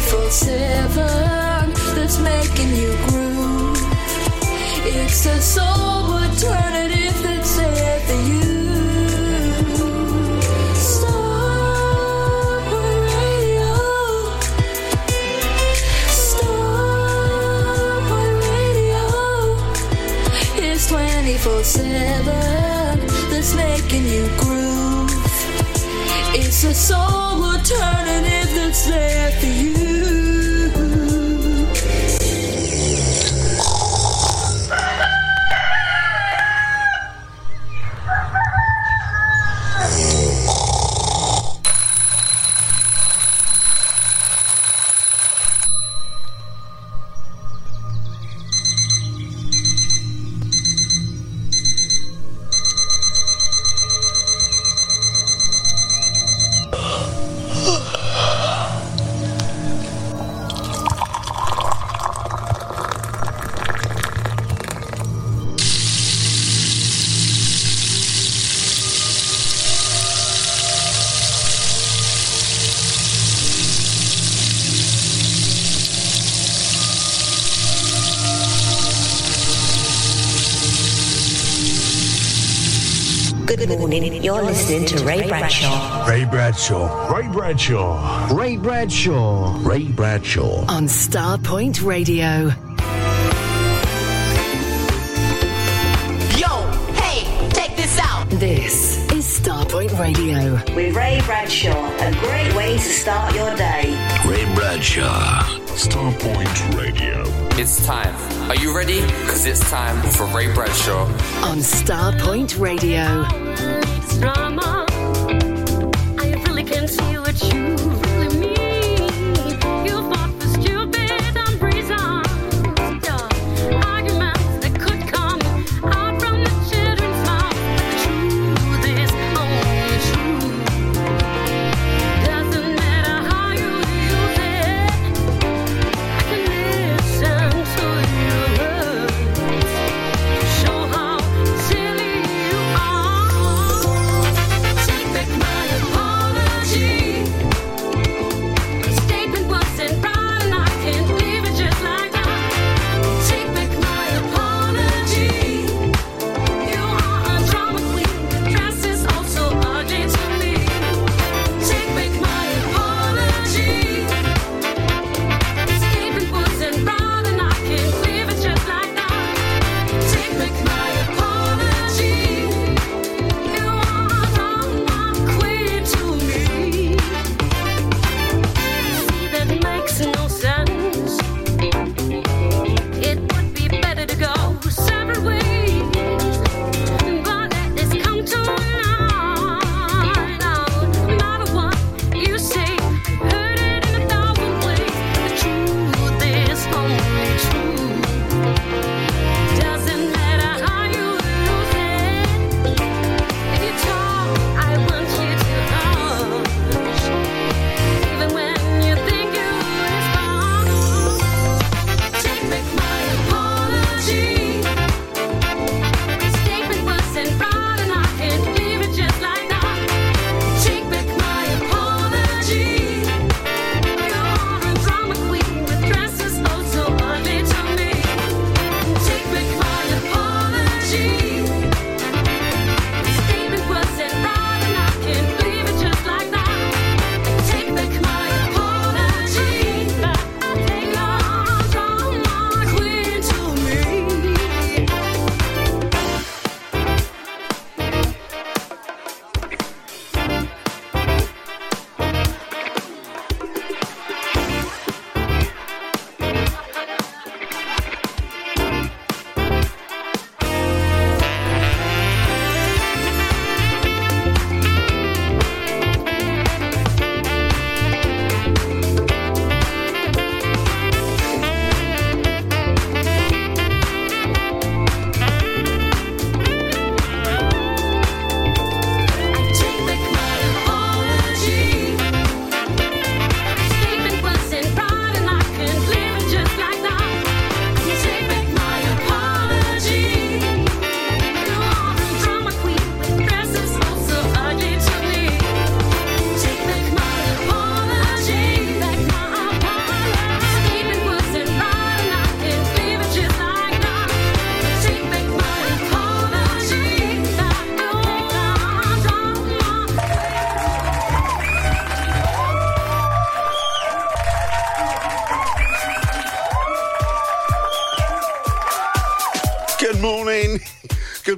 24/7 that's making you groove. It's a soul alternative that's there for you. Starpoint Radio is 24/7 that's making you groove. It's a soul alternative that's there for you. You're listening to Ray Bradshaw. Ray Bradshaw. Ray Bradshaw. Ray Bradshaw. Ray Bradshaw. On Starpoint Radio. Yo, hey, check this out. This is Starpoint Radio. With Ray Bradshaw. A great way to start your day. Ray Bradshaw. Starpoint Radio. It's time. Are you ready? Because it's time for Ray Bradshaw. On Starpoint Radio. Drama, I really can't see what you really mean. You fought for stupid and reason. Arguments that could come out from the children's mouth. The truth is only true. Doesn't matter how you use it. I can listen to your words. Show how silly you are.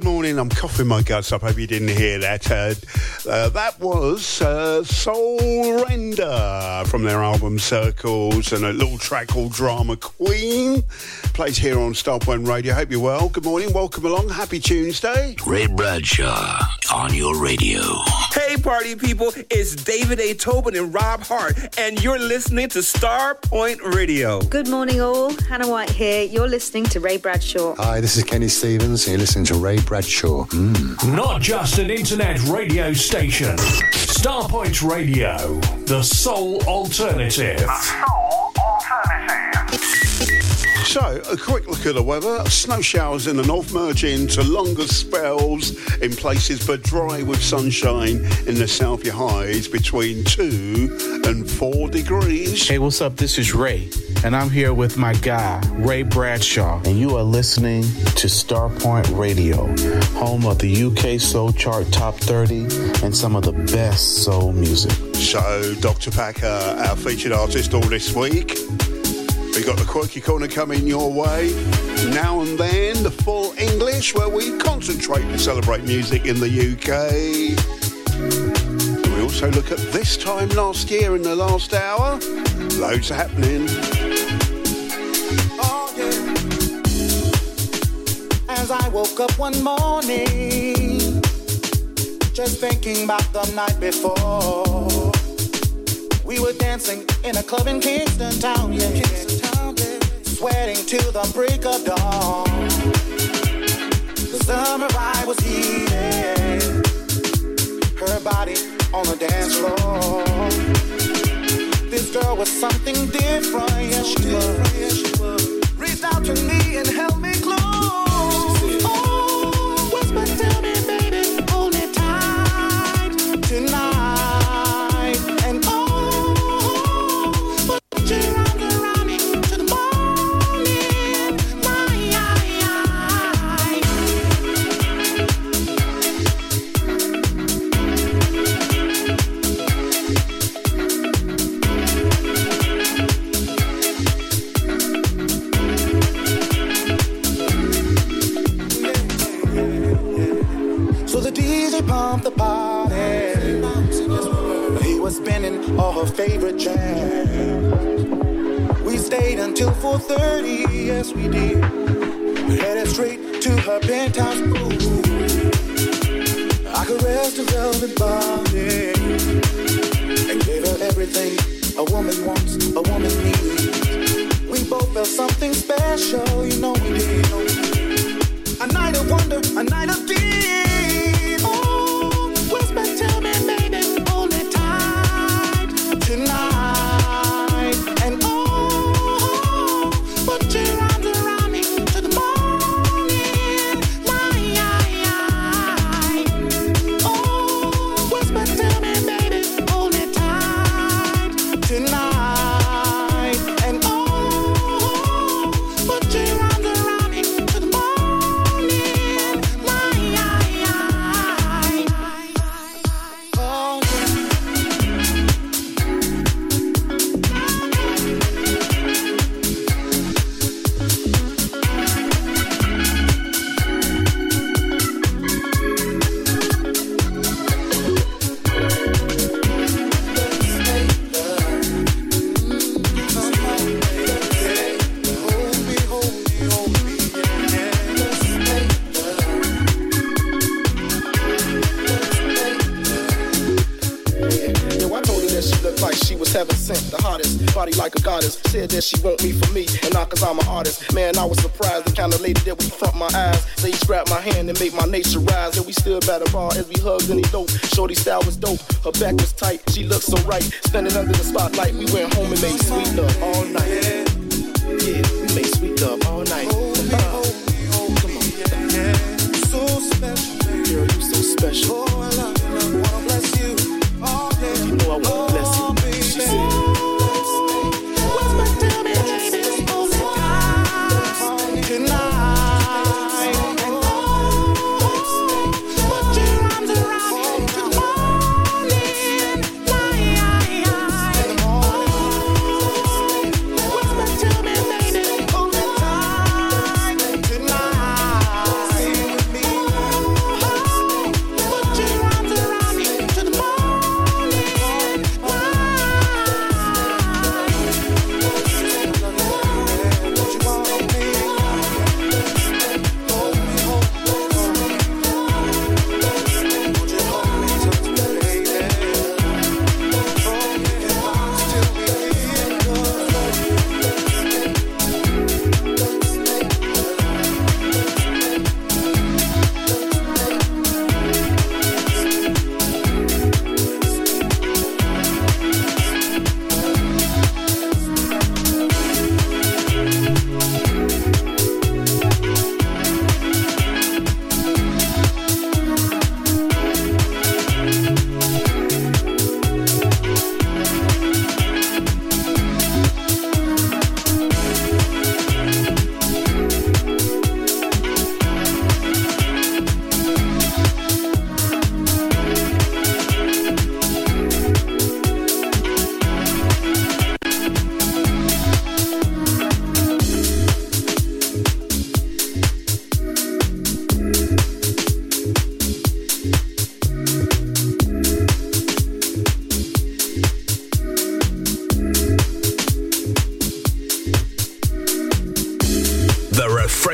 Good morning. I'm coughing my guts up. Hope you didn't hear that. That was Soul Render from their album Circles, and a little track called Drama Queen. Plays here on Starpoint Radio. Hope you're well. Good morning. Welcome along. Happy Tuesday. Ray Bradshaw on your radio. Hey, party people. It's David A. Tobin and Rob Hart, and you're listening to Starpoint Radio. Good morning, all. Hannah White here. You're listening to Ray Bradshaw. Hi, this is Kenny Stevens. You're listening to Ray Bradshaw. Not just an internet radio station. Starpoint Radio, the soul alternative. The soul alternative. So, a quick look at the weather. Snow showers in the north merge into longer spells in places, but dry with sunshine in the south. Your highs between 2 and 4 degrees. Hey, what's up? This is Ray, and I'm here with my guy, Ray Bradshaw, and you are listening to Starpoint Radio, home of the UK Soul Chart Top 30 and some of the best soul music. So, Dr. Packer, our featured artist all this week. We've got the Quirky Corner coming your way. Now and then, the full English, where we concentrate and celebrate music in the UK. We also look at this time last year in the last hour. Loads are happening. Oh, yeah. As I woke up one morning, just thinking about the night before. We were dancing in a club in Kingston town, yeah. Sweating till the break of dawn. The summer I was heating, her body on the dance floor. This girl was something different, yeah, she was. Reached out to me and held me close. Oh, whisper, tell me, baby, hold me tight tonight. And oh, put your arms around me to the morning light. So the DJ pumped the party. He was spinning all her favorite jams. We stayed until 4:30, yes we did. We headed straight to her penthouse pool. I caressed her velvet body and gave her everything a woman wants, a woman needs. We both felt something special, you know we did. A night of wonder, a night of deed. Oh, whisper, tell me, baby, hold me tight tonight. Said that she want me for me, and not cause I'm an artist. Man, I was surprised, the kind of lady that would front my eyes. They grabbed my hand and made my nature rise. And we stood by the bar as we hugged and dope. Shorty style was dope, her back was tight. She looked so right, standing under the spotlight. We went home and made sweet love all night. Yeah, we made sweet love all night. Come on. So special. Girl, you so special. Oh, I love you, wanna bless you. You know I wanna bless you. She said,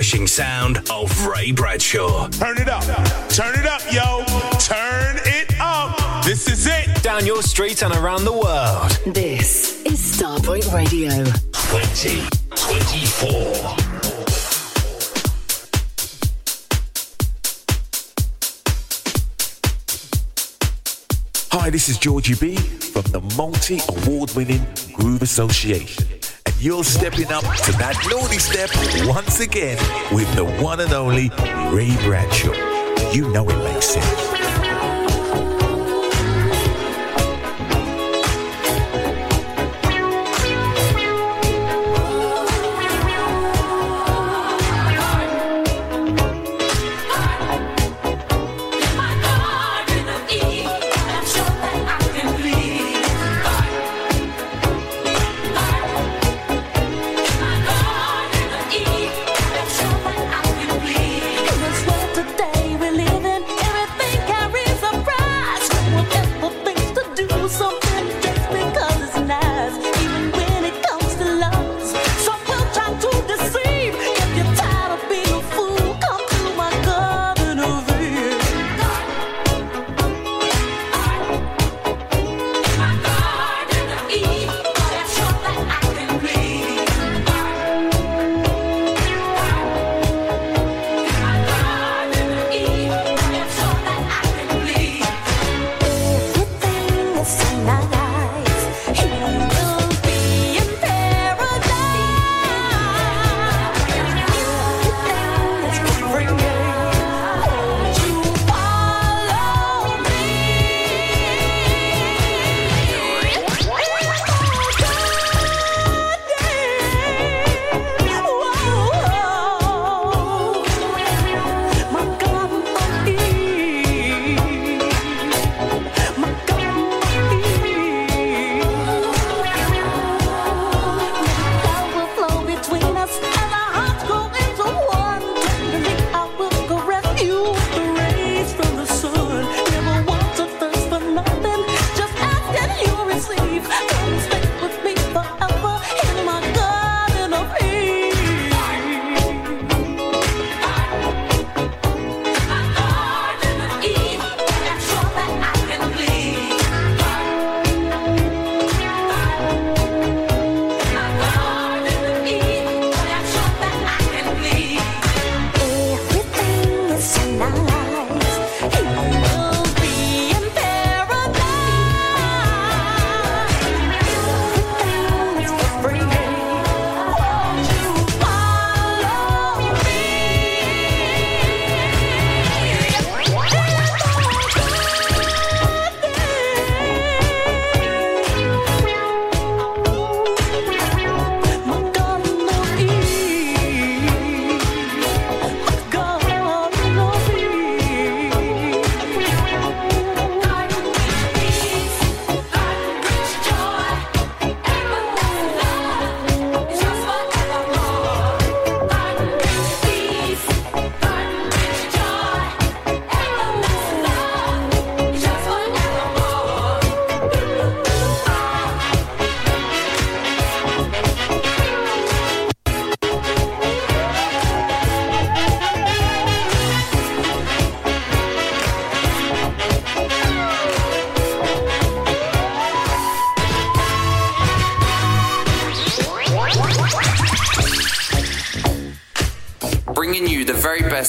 refreshing sound of Ray Bradshaw. Turn it up, yo. Turn it up. This is it. Down your street and around the world. This is Starpoint Radio 2024. Hi, this is Georgie B from the multi-award-winning Groove Association, and you're stepping up to that naughty step once again with the one and only Ray Bradshaw. You know it makes sense.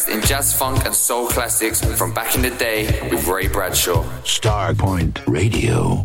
In jazz, funk and soul classics from back in the day with Ray Bradshaw. Starpoint Radio.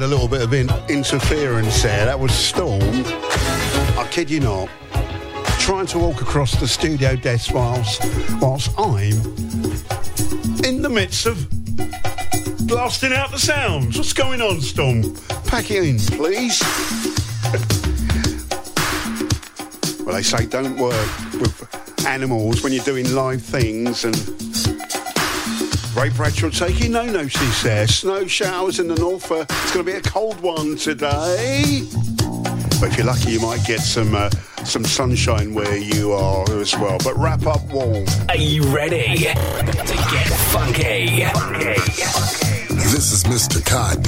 heard a little bit of interference there. That was Storm. I kid you not. Trying to walk across the studio desk whilst I'm in the midst of blasting out the sounds. What's going on, Storm? Pack it in, please. Well, they say don't work with animals when you're doing live things, and Ray Bradshaw taking no notice there. Snow showers in the north. It's going to be a cold one today. But if you're lucky, you might get some sunshine where you are as well. But wrap up warm. Are you ready to get funky? This is Mr. Cotton,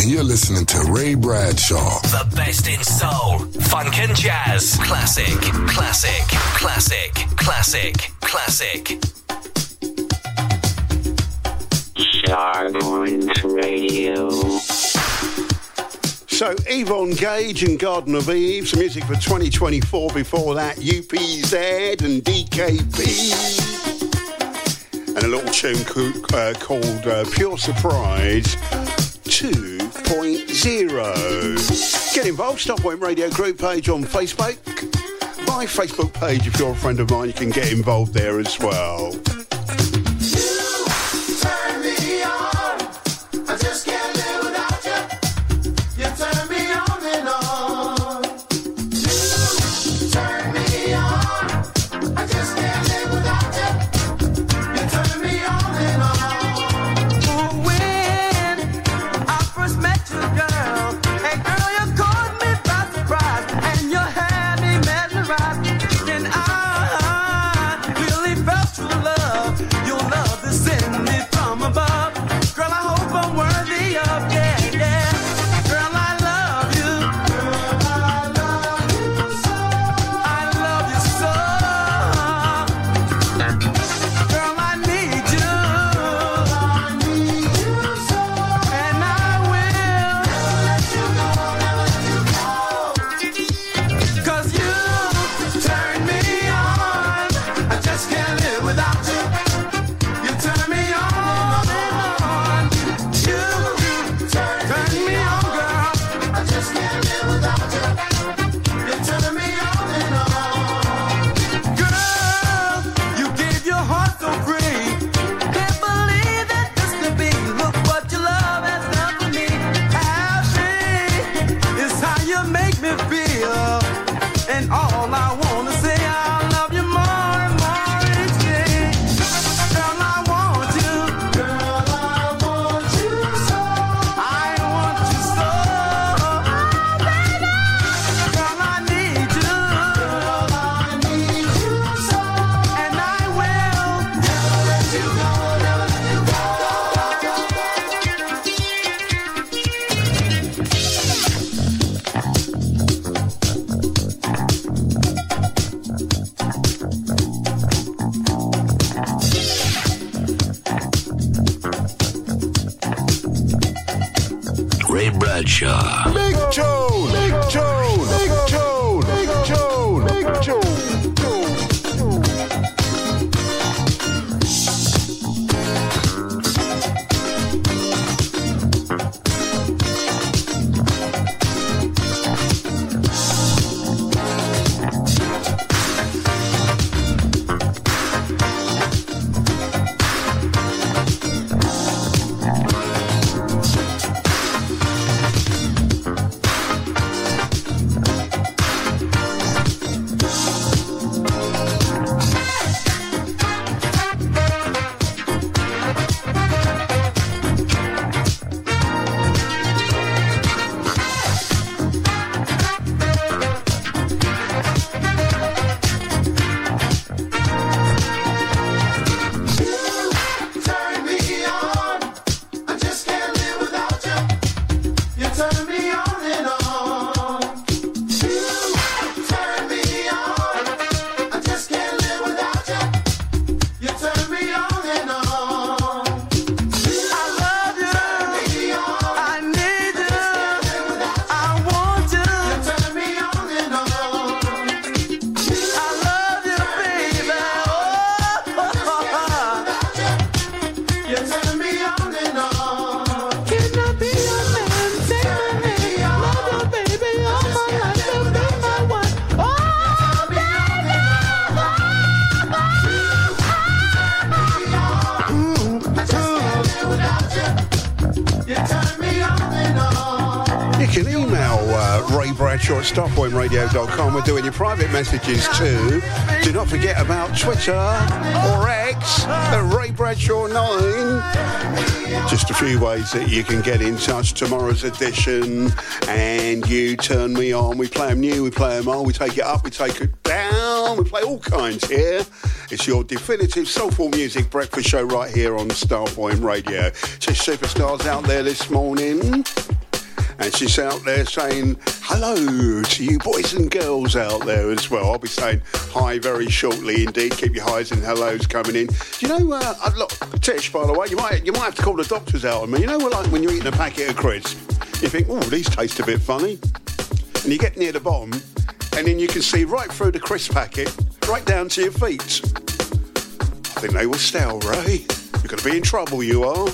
and you're listening to Ray Bradshaw. The best in soul, funk and jazz. Classic, classic, classic, classic, classic. Starpoint Radio. So, Yvonne Gage and Garden of Eve, some music for 2024. Before that, UPZ and DKB. And a little tune called Pure Surprise 2.0. Get involved, Starpoint Radio group page on Facebook. My Facebook page, if you're a friend of mine, you can get involved there as well. you can email Ray Bradshaw at starpointradio.com. We're doing your private messages too. Do not forget about Twitter or X at Ray Bradshaw 9. Just a few ways that you can get in touch. Tomorrow's edition and you turn me on. We play them new, we play them old, we take it up, we take it down, we play all kinds here. It's your definitive soulful music breakfast show right here on Starpoint Radio. So superstars out there this morning. And she's out there saying hello to you boys and girls out there as well. I'll be saying hi very shortly indeed. Keep your highs and hellos coming in. You know, look, Tish, by the way, you might have to call the doctors out on me. You know, like when you're eating a packet of crisps, you think, oh, these taste a bit funny. And you get near the bottom, and then you can see right through the crisp packet, right down to your feet. I think they were stale, Ray. You're going to be in trouble, you are.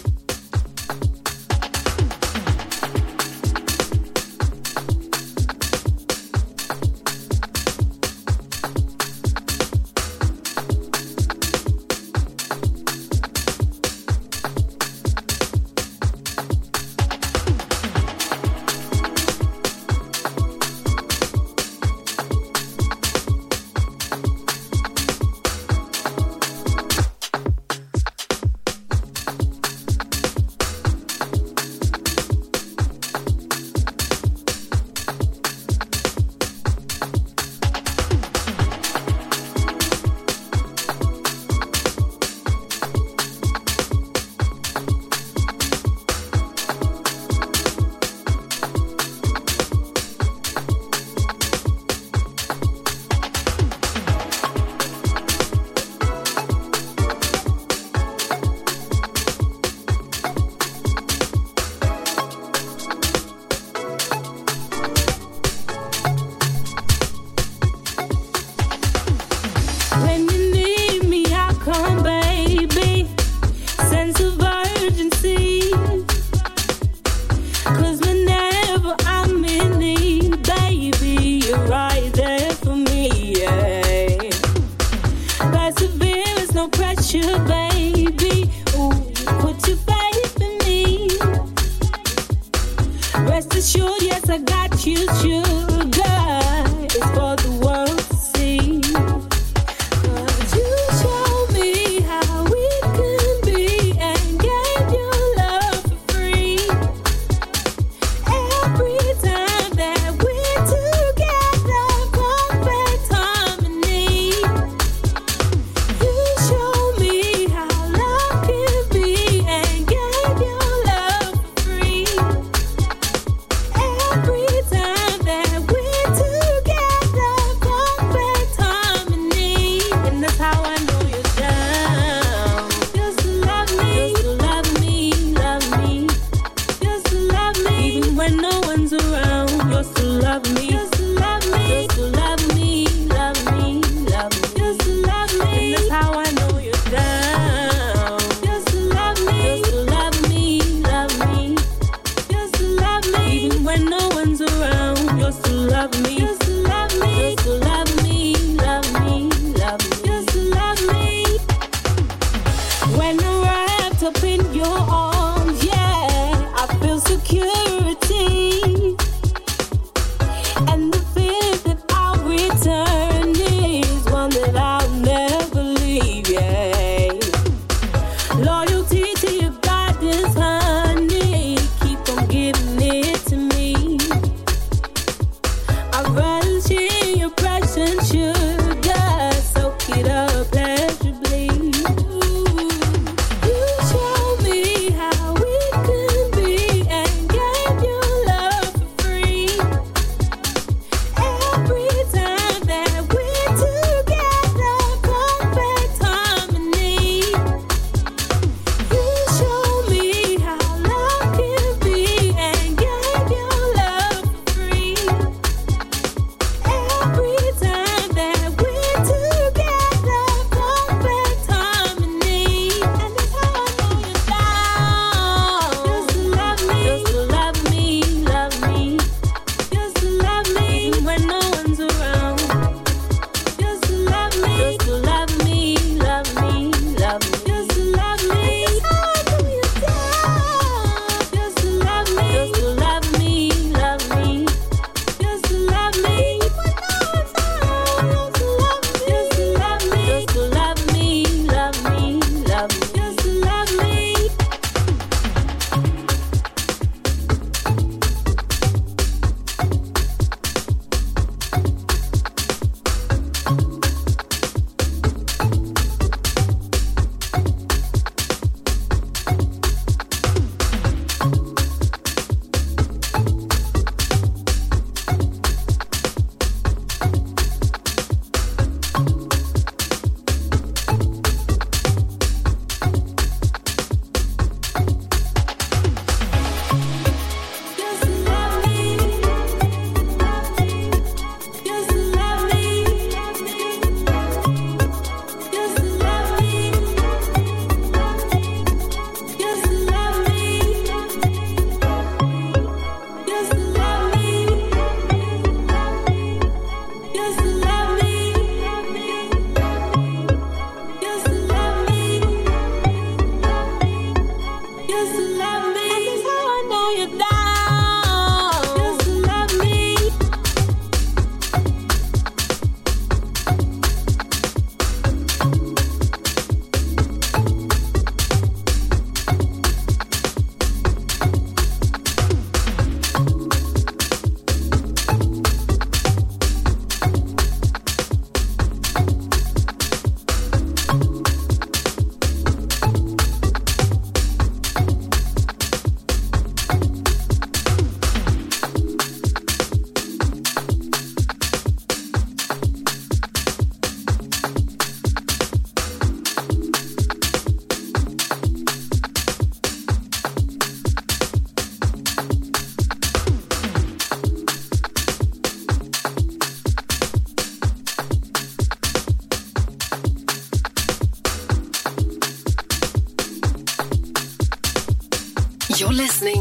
And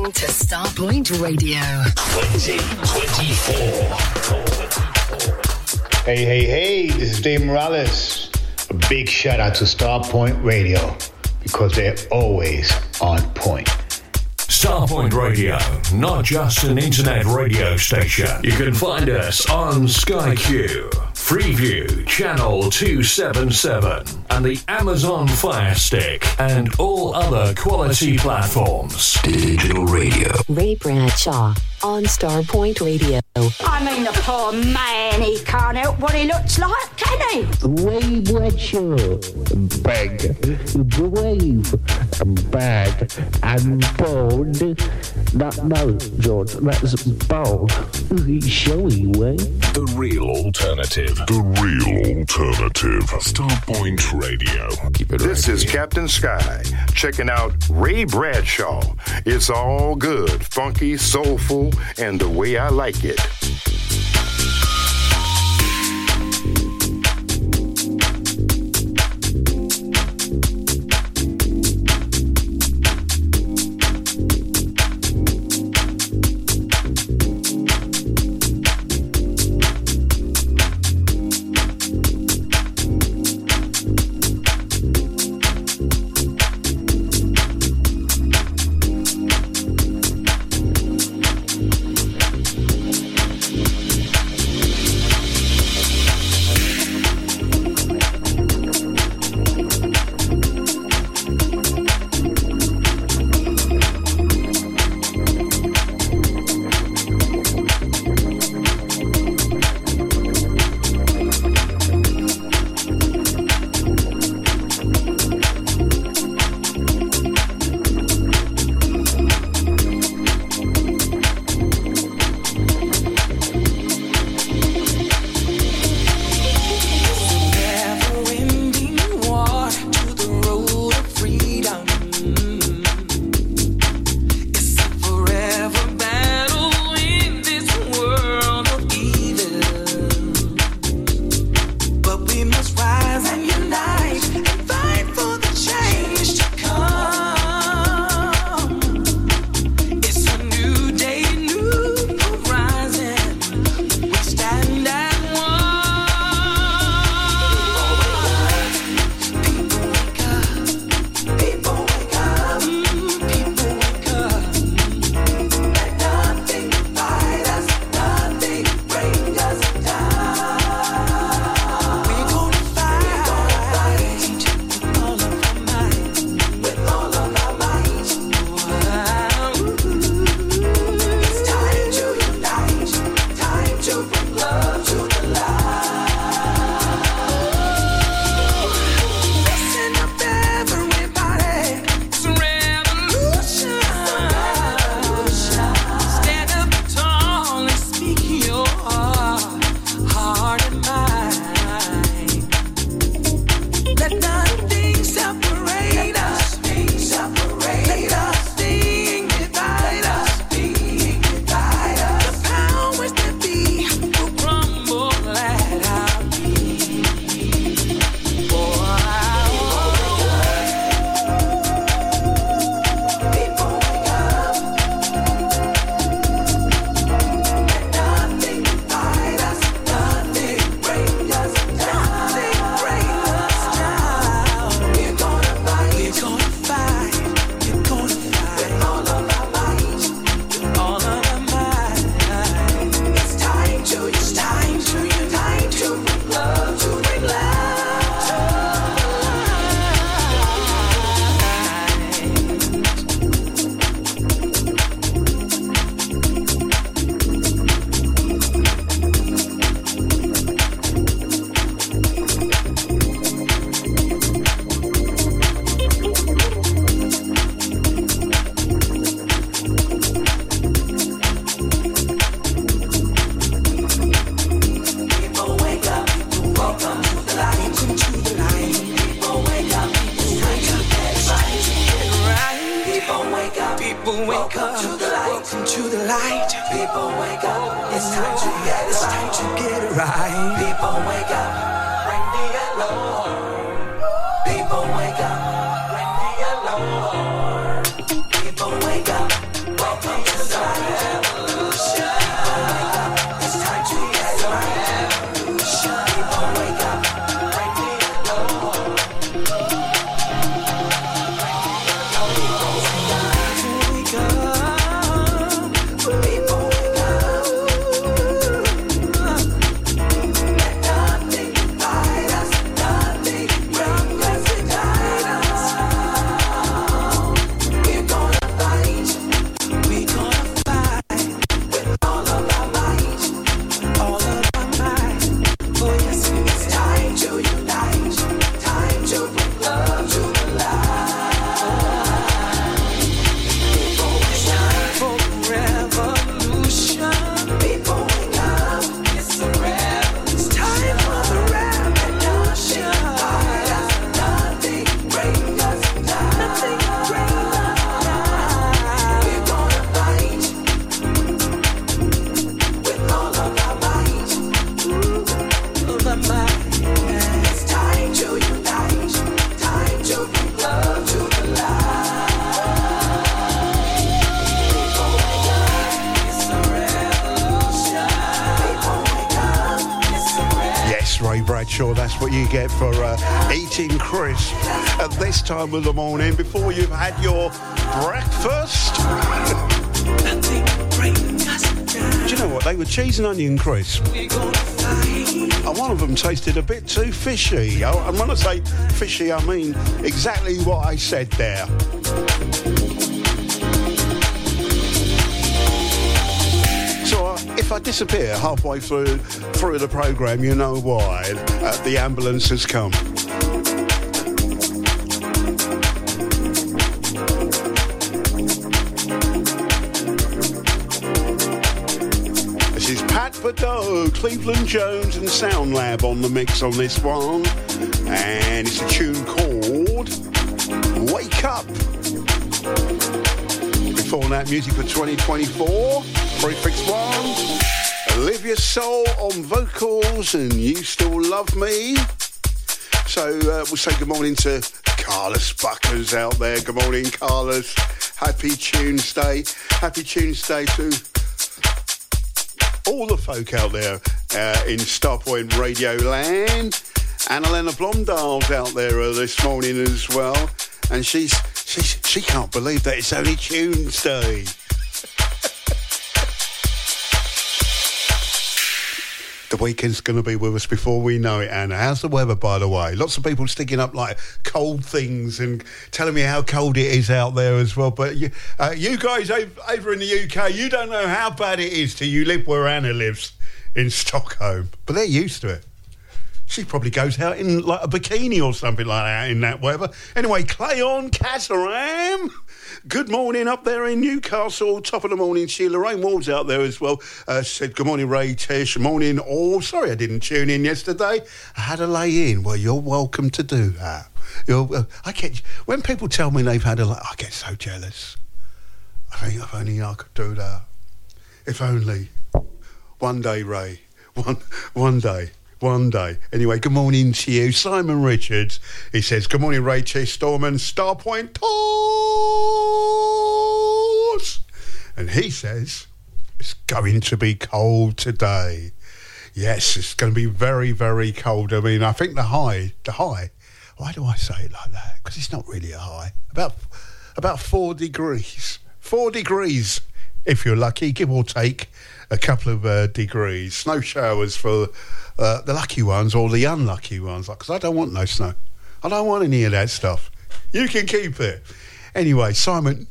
listening to Starpoint Radio 2024. Hey, hey, hey, this is Dave Morales. A big shout out to Starpoint Radio because they're always on point. Starpoint Radio, not just an internet radio station. You can find us on SkyQ, Freeview, Channel 277, and the Amazon Fire Stick, and all other quality platforms. Digital radio. Ray Bradshaw on Starpoint Radio. I mean, the poor man, he can't help what he looks like, can he? Ray Bradshaw, big, brave, bad, and bold. No, George, that's bold. Showy way. The real alternative. The real alternative. Starpoint Radio. Keep it this right is here. Captain Sky checking out Ray Bradshaw. It's all good, funky, soulful, and the way I like it. People wake up, Bradshaw. That's what you get for eating crisp at this time of the morning before you've had your breakfast. Do you know what? They were cheese and onion crisp. And one of them tasted a bit too fishy. And when I say fishy, I mean exactly what I said there. If I disappear halfway through the programme, you know why. The ambulance has come. This is Pat Badeau, Cleveland Jones and Sound Lab on the mix on this one. And it's a tune called Wake Up. Before that, music for 2024. Prefix 1, Olivia Soul on vocals, and You Still Love Me. So we'll say good morning to Carlos Buckers out there. Good morning, Carlos. Happy Tuesday. Happy Tuesday to all the folk out there in Starpoint Radio land. Annalena Blondahl's out there this morning as well. And she can't believe that it's only Tuesday. The weekend's going to be with us before we know it, Anna. How's the weather, by the way? Lots of people sticking up, like, cold things and telling me how cold it is out there as well. But you guys over in the UK, you don't know how bad it is till you live where Anna lives, in Stockholm. But they're used to it. She probably goes out in, like, a bikini or something like that in that weather. Anyway, Clayon Casaram. Good morning up there in Newcastle. Top of the morning, Sheila. Lorraine Ward's out there as well. Said, good morning, Ray, Tish. Morning, all. Sorry I didn't tune in yesterday. I had a lay-in. Well, you're welcome to do that. When people tell me they've had a lay-in, I get so jealous. I think if only I could do that. If only. One day, Ray. One day. One day. Anyway, good morning to you. Simon Richards, he says, good morning, Ray, Chase, Storm and Starpoint Tours. And he says, it's going to be cold today. Yes, it's going to be very, very cold. I mean, I think the high, why do I say it like that? Because it's not really a high. About 4 degrees. 4 degrees, if you're lucky, give or take a couple of degrees. Snow showers for the lucky ones or the unlucky ones, because I don't want no snow. I don't want any of that stuff. You can keep it. Anyway, Simon,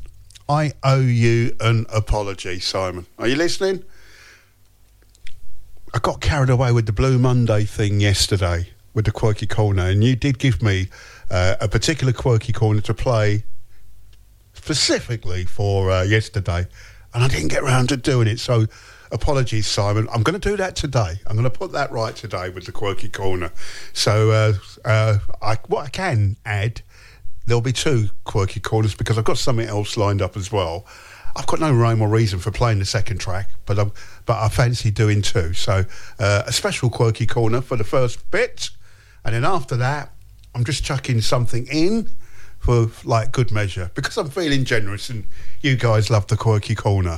I owe you an apology, Simon. Are you listening? I got carried away with the Blue Monday thing yesterday with the Quirky Corner, and you did give me a particular Quirky Corner to play specifically for yesterday, and I didn't get round to doing it, so apologies, Simon. I'm going to do that today. I'm going to put that right today with the Quirky Corner. So what I can add, there'll be 2 Quirky Corners because I've got something else lined up as well. I've got no rhyme or reason for playing the second track, but I fancy doing 2. So a special Quirky Corner for the first bit, and then after that, I'm just chucking something in for, like, good measure, because I'm feeling generous and you guys love the Quirky Corner.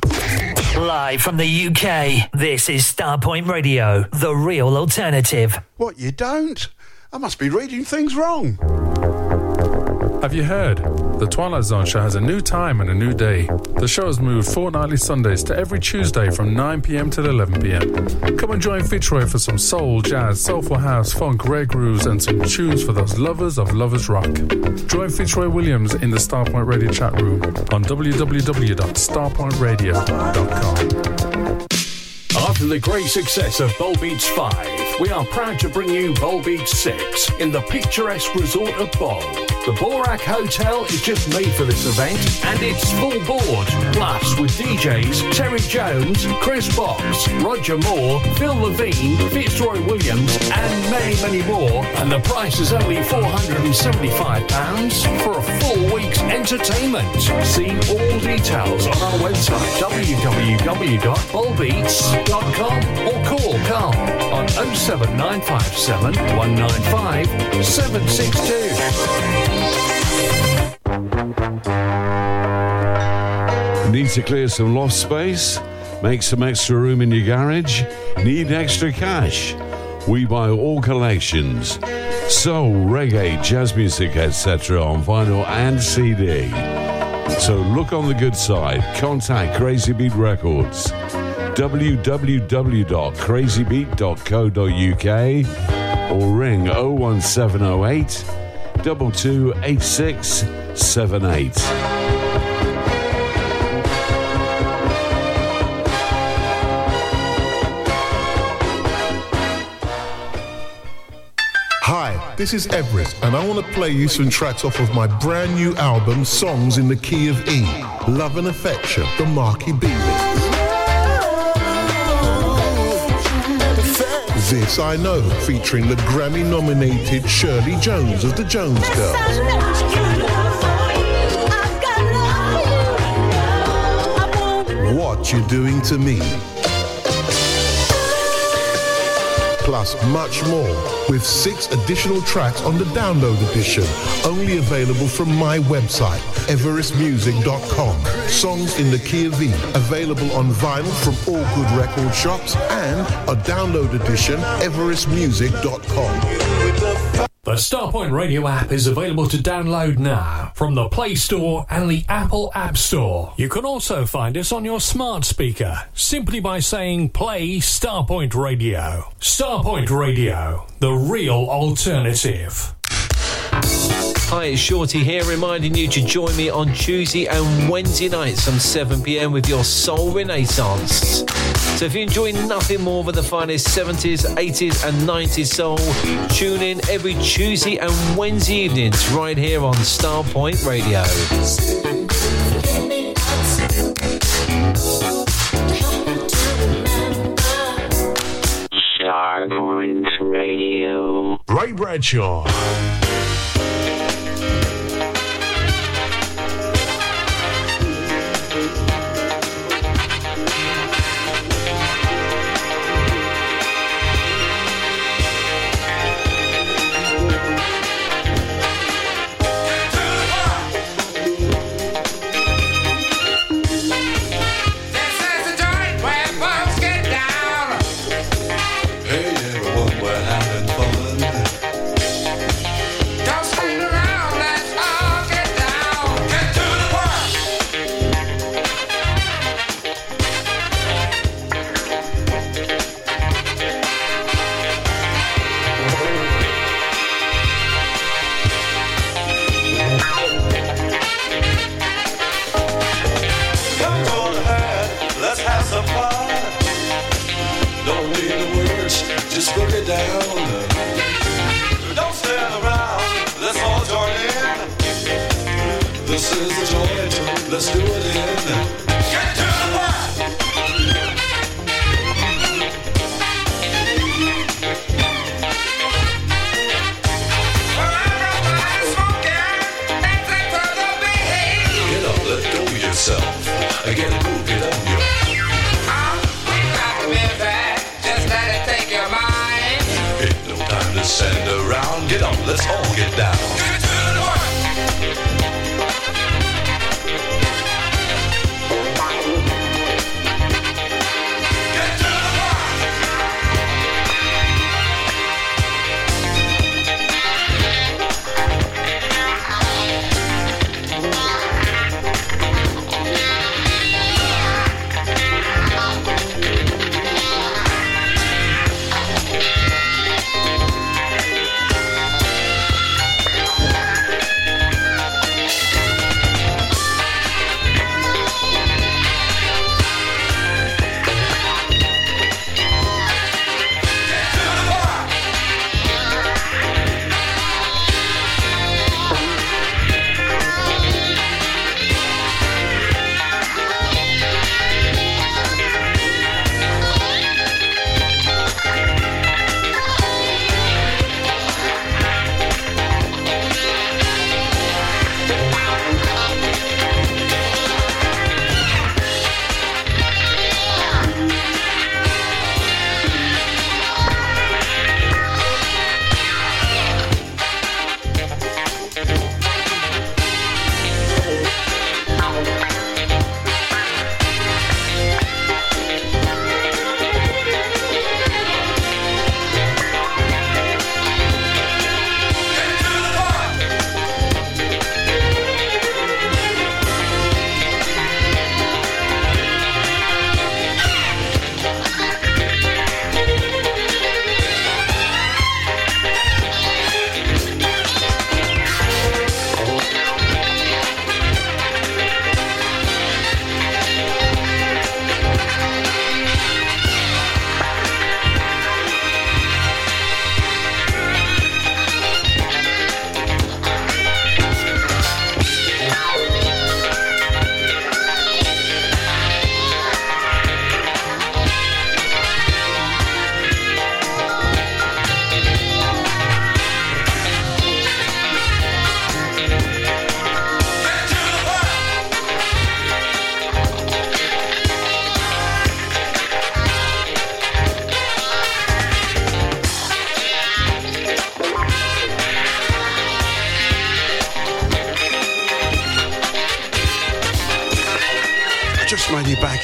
Live from the UK, this is Starpoint Radio, the real alternative. What, you don't? I must be reading things wrong. Have you heard? The Twilight Zone show has a new time and a new day. The show has moved fortnightly Sundays to every Tuesday from 9 p.m. till 11 p.m. Come and join Fitzroy for some soul, jazz, soulful house, funk, rare grooves and some tunes for those lovers of lovers rock. Join Fitzroy Williams in the Starpoint Radio chat room on www.starpointradio.com. After the great success of Bol Beats 5, we are proud to bring you Bol Beats 6 in the picturesque resort of Bol. The Borak Hotel is just made for this event, and it's full board, plus with DJs Terry Jones, Chris Box, Roger Moore, Phil Levine, Fitzroy Williams, and many, many more. And the price is only £475 for a full week's entertainment. See all details on our website, www.bolbeats.com, or call Carl on 07957 195 762. Need to clear some loft space? Make some extra room in your garage? Need extra cash? We buy all collections, soul, reggae, jazz music, etc. on vinyl and CD. So look on the good side. Contact Crazy Beat Records, www.crazybeat.co.uk, or ring 01708 228678. This is Everest, and I want to play you some tracks off of my brand new album, Songs in the Key of E, Love and Affection, the Marky B. This I Know, featuring the Grammy-nominated Shirley Jones of the Jones Girls. What You Doing to Me. Plus much more, with 6 additional tracks on the download edition, only available from my website, EverestMusic.com. Songs in the Key of E, available on vinyl from all good record shops, and a download edition, EverestMusic.com. The Starpoint Radio app is available to download now from the Play Store and the Apple App Store. You can also find us on your smart speaker simply by saying play Starpoint Radio. Starpoint Radio, the real alternative. Hi, it's Shorty here, reminding you to join me on Tuesday and Wednesday nights from 7pm with your Soul Renaissance. So if you enjoy nothing more than the finest 70s, 80s and 90s soul, tune in every Tuesday and Wednesday evenings right here on Starpoint Radio. Starpoint Radio. Ray Bradshaw.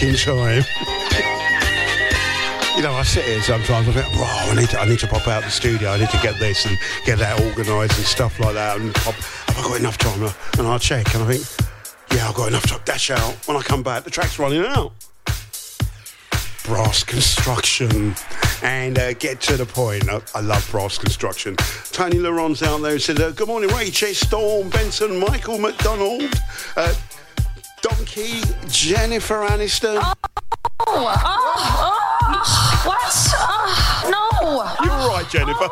back in time. You know, I sit here sometimes, I think, oh, I need to pop out the studio, I need to get this and get that organised and stuff like that, and pop, have I got enough time? And I check and I think, yeah, I've got enough time, dash out. When I come back, the track's running out. Brass Construction. And get to the point. I love Brass Construction. Tony Laron's out there who said, good morning, Ray, Chase, Storm, Benson, Michael McDonald, Donkey, Jennifer Aniston. Oh, what? No. You're all right, Jennifer.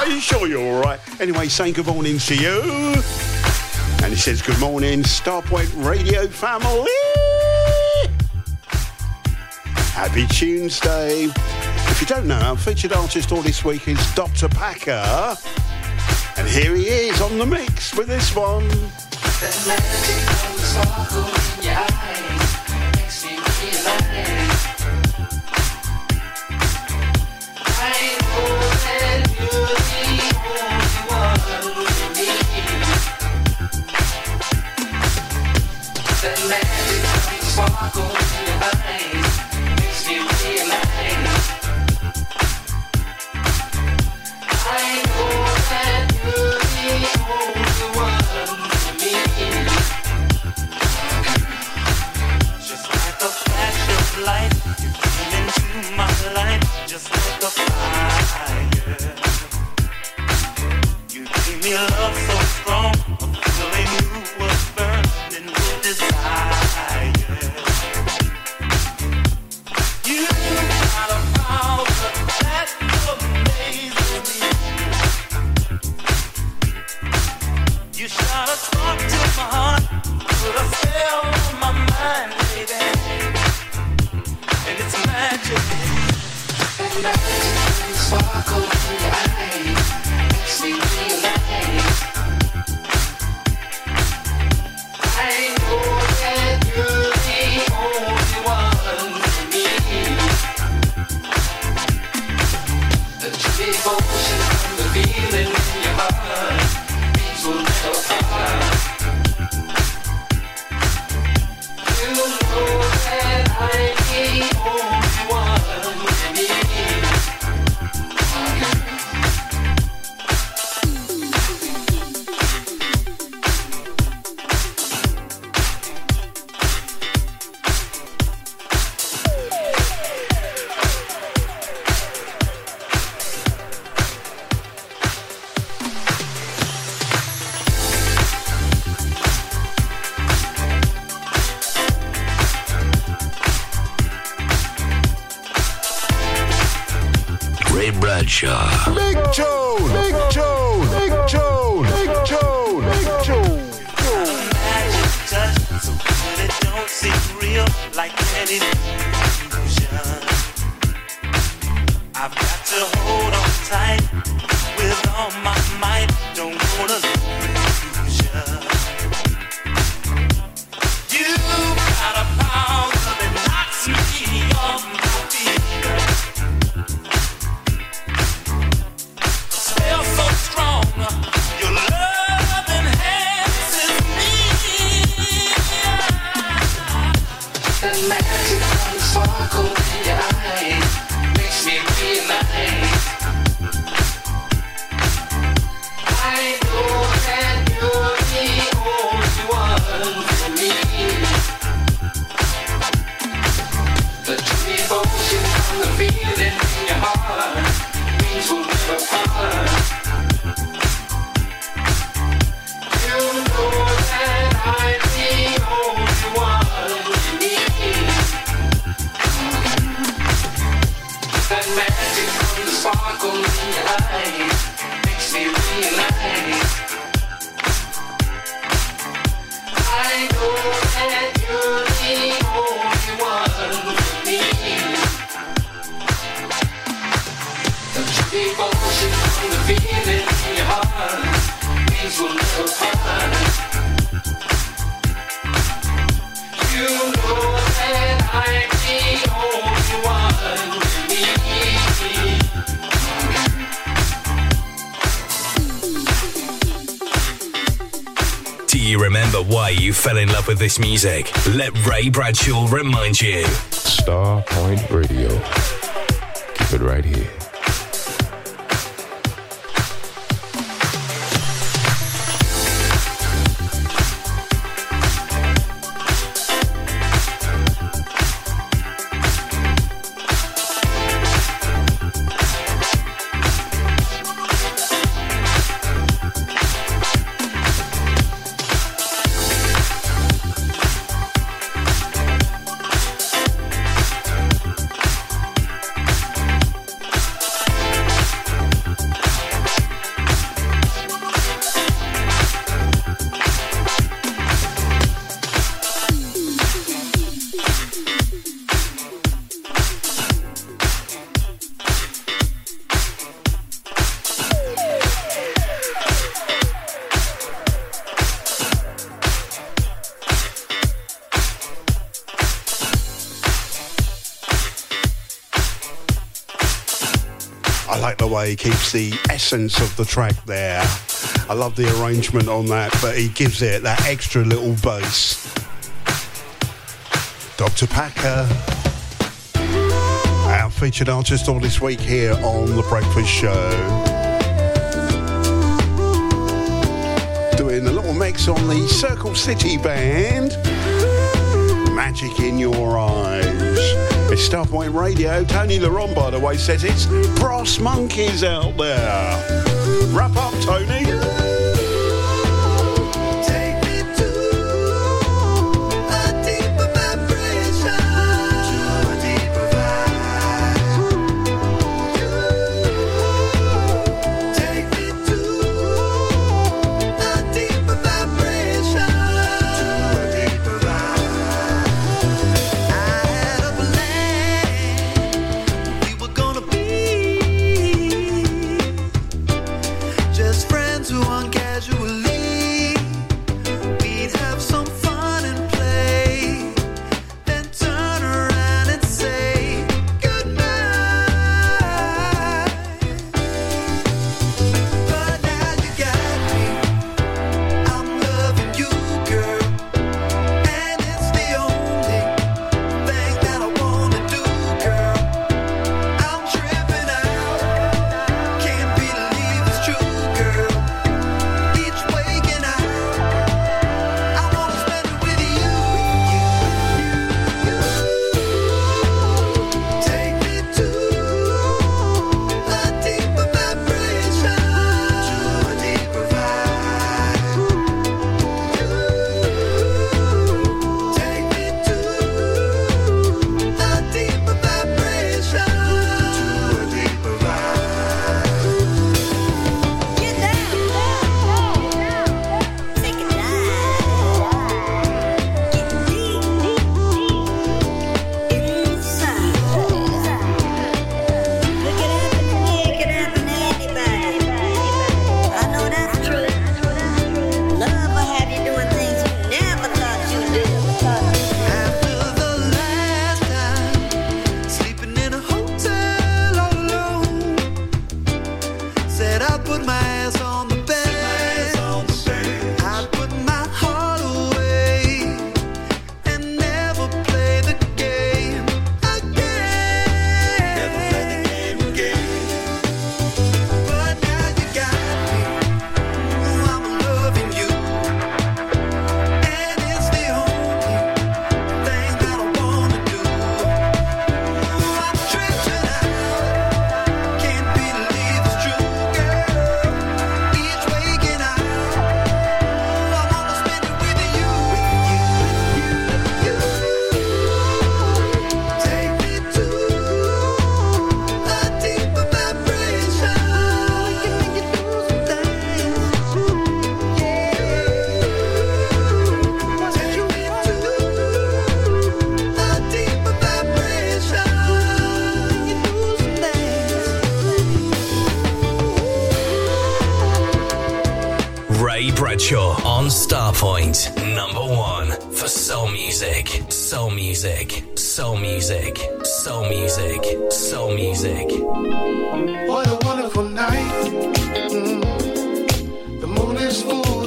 Are you sure you're all right? Anyway, saying good morning to you. And he says, good morning, Starpoint Radio family. Happy Tuesday. If you don't know, our featured artist all this week is Dr. Packer. And here he is on the mix with this one. why you fell in love with this music. Let Ray Bradshaw remind you. Starpoint Radio. Keep it right here. He keeps the essence of the track there. I love the arrangement on that, but he gives it that extra little bass. Dr. Packer, our featured artist all this week here on The Breakfast Show. Doing a little mix on the Circle City Band. Magic in Your Eyes. It's Starpoint Radio. Tony Laron, by the way, says it's Brass Monkeys out there. Wrap up, Tony.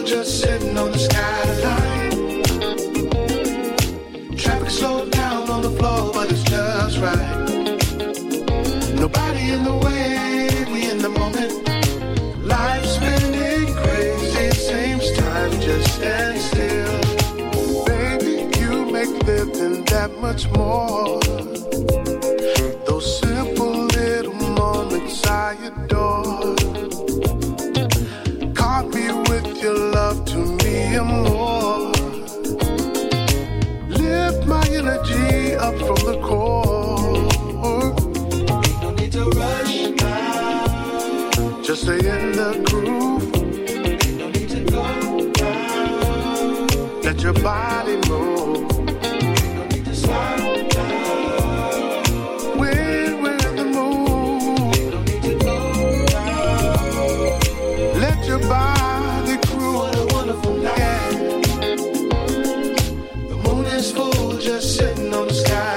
Just sitting on the skyline. slow down on the floor, but it's just right. Nobody in the way, we in the moment. Life's spinning crazy, it seems time just stands still. Baby, you make living that much more. Those simple little moments I adore. Caught me with your love to me and more. Lift my energy up from the core. No need to rush now. Just stay in the groove. No need to go down. Let your body move. No need to slow down. When we're in the mood. No need to go down. Let your body groove. What a wonderful night. Yeah. The moon is full, just sitting on the skyline.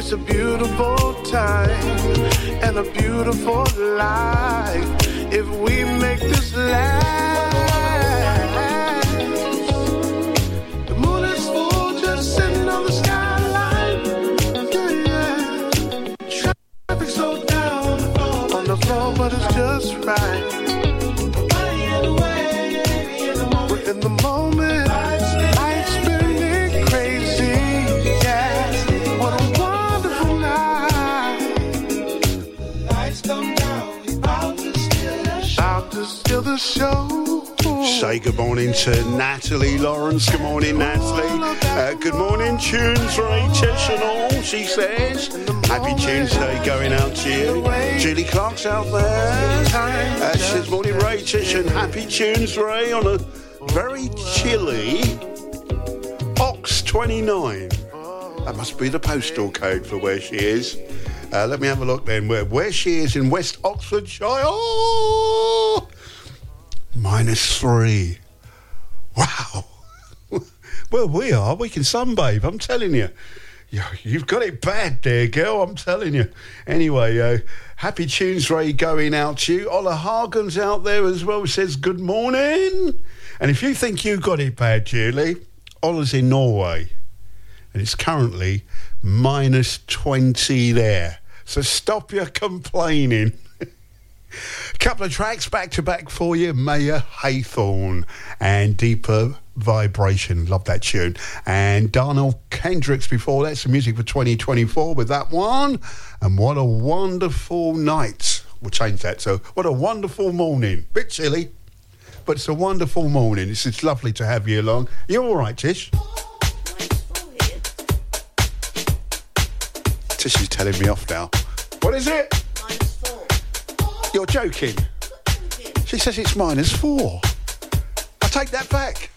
It's a beautiful time and a beautiful life if we make this last. The moon is full, just sitting on the skyline. Yeah, yeah. Traffic slowed down on the floor, but it's just right. Nobody in the way, we're in the moment. Say good morning to Natalie Lawrence. Good morning, Natalie. Good morning, tunes for HS and all, she says. Happy Tuesday going out to you. Julie Clark's out there. She says, morning, Ray Tish, and happy tunes, Ray, on a very chilly Ox 29. That must be the postal code for where she is. Let me have a look then, where she is in West Oxfordshire. Oh! -3. Wow. Well, we can sunbathe, I'm telling you. You've got it bad there, girl, I'm telling you. Anyway, happy Tuesday going out to you. Ola Hargan's out there as well, says good morning. And if you think you got it bad, Julie, Ola's in Norway. And it's currently -20 there. So stop your complaining. Couple of tracks back to back for you. Maya Hawthorne and Deeper Vibration, love that tune. And Darnell Kendricks before that, some music for 2024 with that one. And What a Wonderful Night. We'll change that. So What a Wonderful Morning. Bit chilly, but it's a wonderful morning. It's lovely to have you along. You all right, Tish? Tish is telling me off now. What is it? You're joking. She says it's -4. I take that back.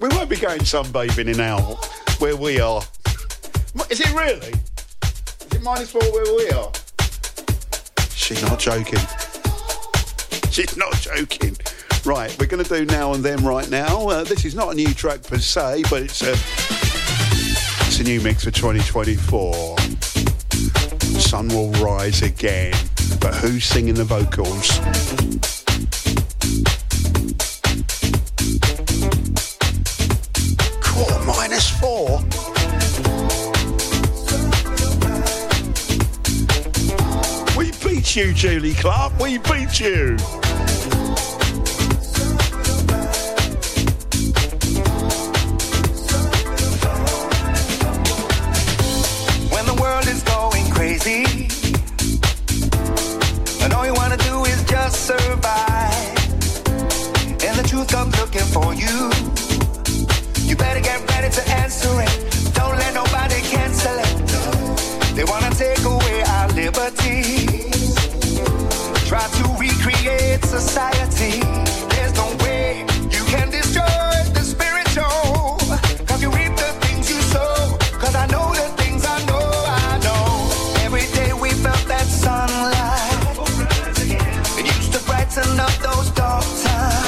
We won't be going sunbathing in our where we are. Is it really? Is it -4 where we are? She's not joking. She's not joking. Right, we're going to do Now and Them right now. This is not a new track per se, but it's a new mix for 2024. Sun will rise again, but who's singing the vocals? -4. We beat you, Julie Clark. We beat you. When the world is going crazy and all you want to do is just survive and the truth comes looking for you, you better get ready to answer it. Don't let nobody cancel it. They wanna take away our liberties, try to recreate society. There's no way you can destroy the spiritual, 'cause you reap the things you sow. 'Cause I know the things I know, I know. Every day we felt that sunlight, it used to brighten up those dark times.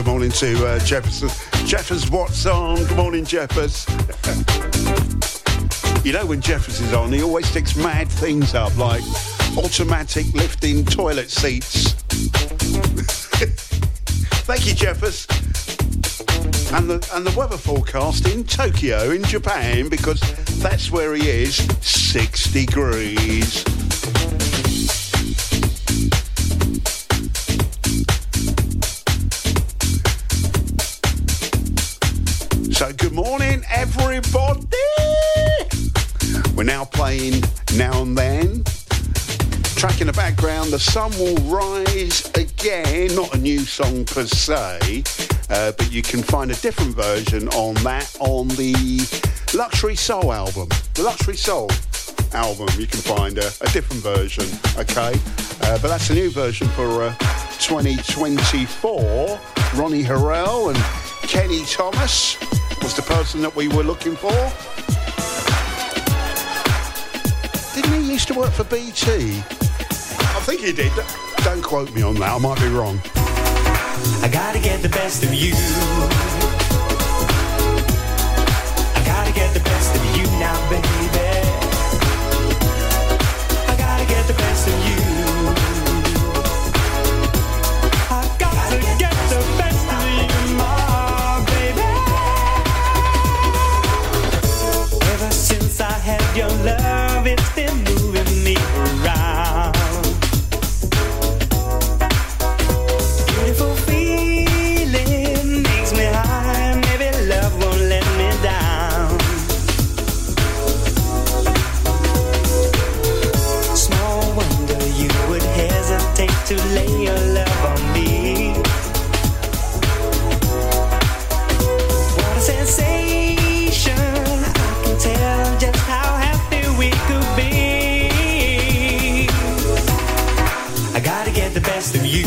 Good morning to Jeffers Watt's on. Good morning, Jeffers. You know, when Jeffers is on, he always sticks mad things up, like automatic lifting toilet seats. Thank you, Jeffers. And the weather forecast in Tokyo, in Japan, because that's where he is, 60 degrees. So good morning, everybody. We're now playing Now and Then. Track in the background, The Sun Will Rise Again. Not a new song per se, but you can find a different version on that on the Luxury Soul album. The Luxury Soul album, you can find a different version, okay? But that's a new version for 2024. Ronnie Harrell and Kenny Thomas was the person that we were looking for. Didn't he used to work for BT? I think he did. Don't quote me on that, I might be wrong. I gotta get the best of you. I gotta get the best of you now, baby. I gotta get the best of you. I gotta get the best of you, my baby. Ever since I had your love, it's been moving me around. To lay your love on me. What a sensation. I can tell just how happy we could be. I gotta get the best of you.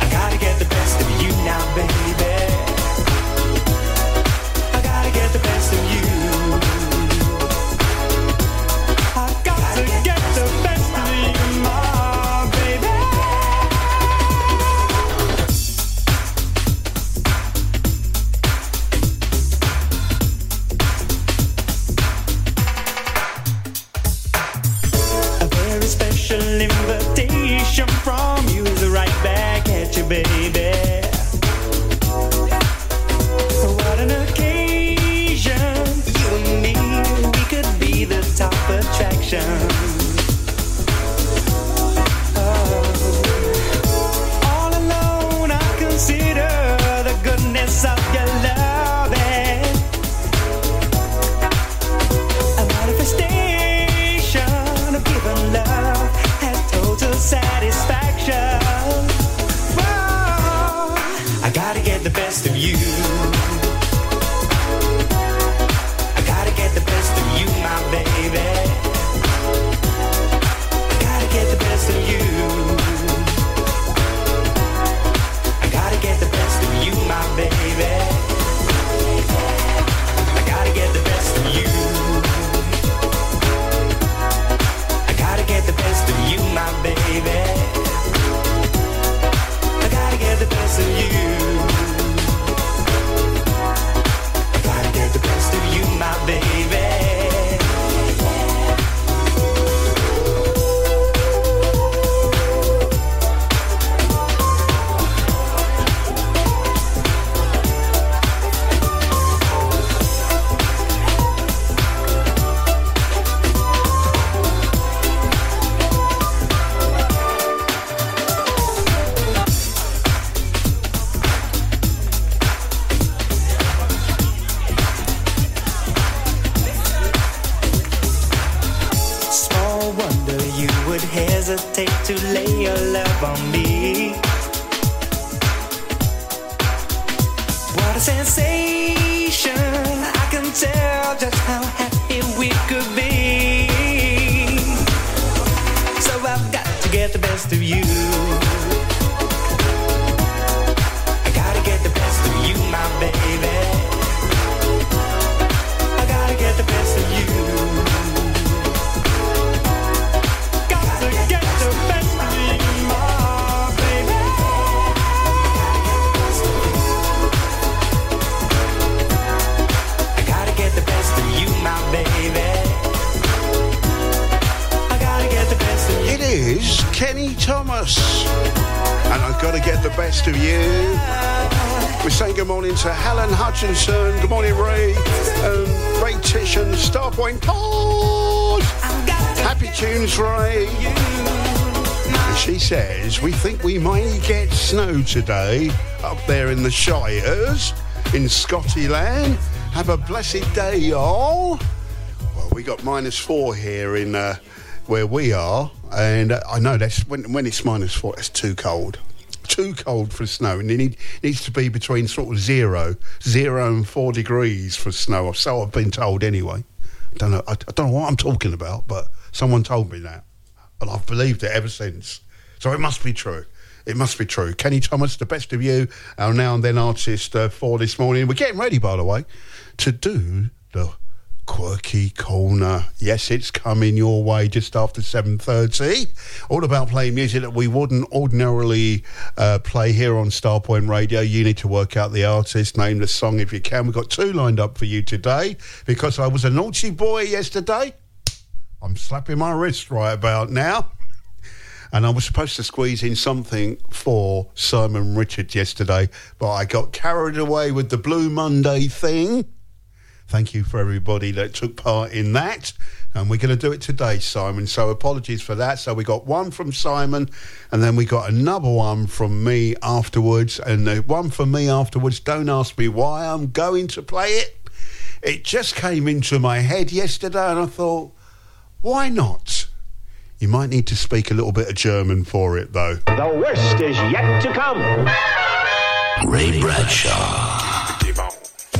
I gotta get the best of you now, baby. I gotta get the best of you. I gotta get the best. Got to get the best of you, my baby. Gotta get the best of you. We're saying good morning to Helen Hutchinson. Good morning, Ray. Ray Tish and Starpoint. Oh, happy tunes, Ray. And she says, we think we might get snow today up there in the Shires, in Scottyland. Have a blessed day, y'all. Well, we got -4 here in where we are, and I know that's when it's -4, it's too cold. Too cold for snow, and it needs to be between sort of zero and 4 degrees for snow. So I've been told anyway. I don't know what I'm talking about, but someone told me that, and I've believed it ever since. So it must be true. It must be true. Kenny Thomas, the best of you, our now and then artist for this morning. We're getting ready, by the way, to do the Quirky Corner. Yes, it's coming your way just after 7:30. All about playing music that we wouldn't ordinarily play here on Starpoint Radio. You need to work out the artist, name the song if you can. We've got 2 lined up for you today because I was a naughty boy yesterday. I'm slapping my wrist right about now. And I was supposed to squeeze in something for Simon Richards yesterday, but I got carried away with the Blue Monday thing. Thank you for everybody that took part in that. And we're going to do it today, Simon. So apologies for that. So we got one from Simon, and then we got another one from me afterwards. And the one from me afterwards, don't ask me why I'm going to play it. It just came into my head yesterday, and I thought, why not? You might need to speak a little bit of German for it, though. The worst is yet to come. Ray Bradshaw.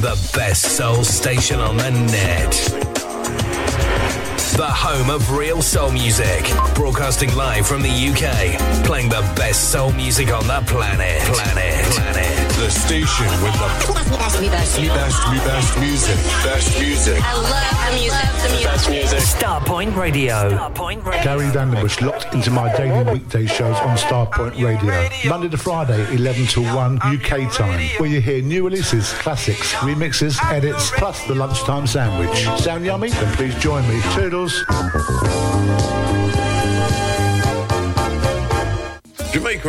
The best soul station on the net. The home of real soul music. Broadcasting live from the UK. Playing the best soul music on the planet. The station with the best music. Best music. I love the music. Best music. Starpoint Radio. Gary Vanden Busch locked into my daily weekday shows on Starpoint Radio. Monday to Friday, 11 to 1 UK time, where you hear new releases, classics, remixes, edits, plus the lunchtime sandwich. Sound yummy? Then please join me. Toodles. Jamaica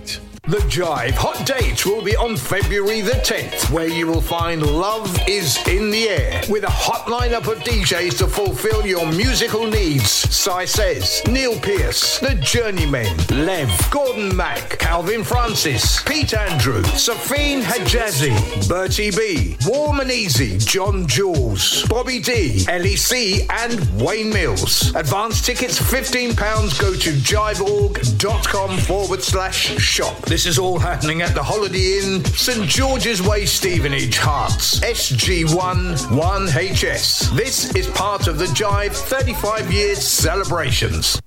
The Jive Hot Dates will be on February the 10th, where you will find love is in the air, with a hot lineup of DJs to fulfill your musical needs. Si Says, Neil Pearce, The Journeymen, Lev, Gordon Mack, Calvin Francis, Pete Andrew, Safine Hijazi, Bertie B, Warm and Easy, John Jules, Bobby D, Ellie C, and Wayne Mills. Advance tickets £15. Go to jiveorg.com/shop. This is all happening at the Holiday Inn, St George's Way, Stevenage, Hearts, SG1 1HS. This is part of the Jive 35 years celebrations.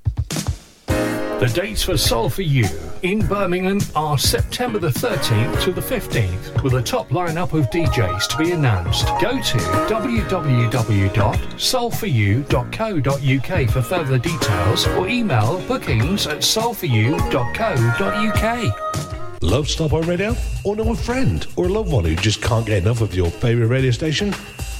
The dates for Soul For You in Birmingham are September the 13th to the 15th, with a top lineup of DJs to be announced. Go to www.soulforyou.co.uk for further details, or email bookings@soulforyou.co.uk. Love Starpoint Radio? Or know a friend or a loved one who just can't get enough of your favourite radio station?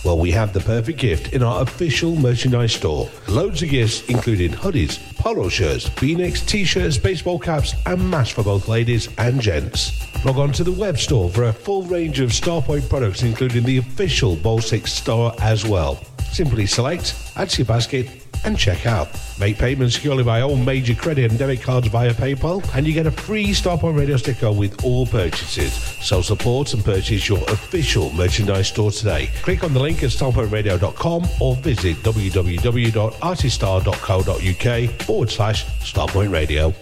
Well, we have the perfect gift in our official merchandise store. Loads of gifts, including hoodies, polo shirts, v-necks, t-shirts, baseball caps, and masks for both ladies and gents. Log on to the web store for a full range of Starpoint products, including the official Bol 6 store as well. Simply select, add to your basket, and check out. Make payments securely by all major credit and debit cards via PayPal, and you get a free Starpoint Radio sticker with all purchases. So support and purchase your official merchandise store today. Click on the link at starpointradio.com or visit www.artistar.co.uk/Starpoint Radio.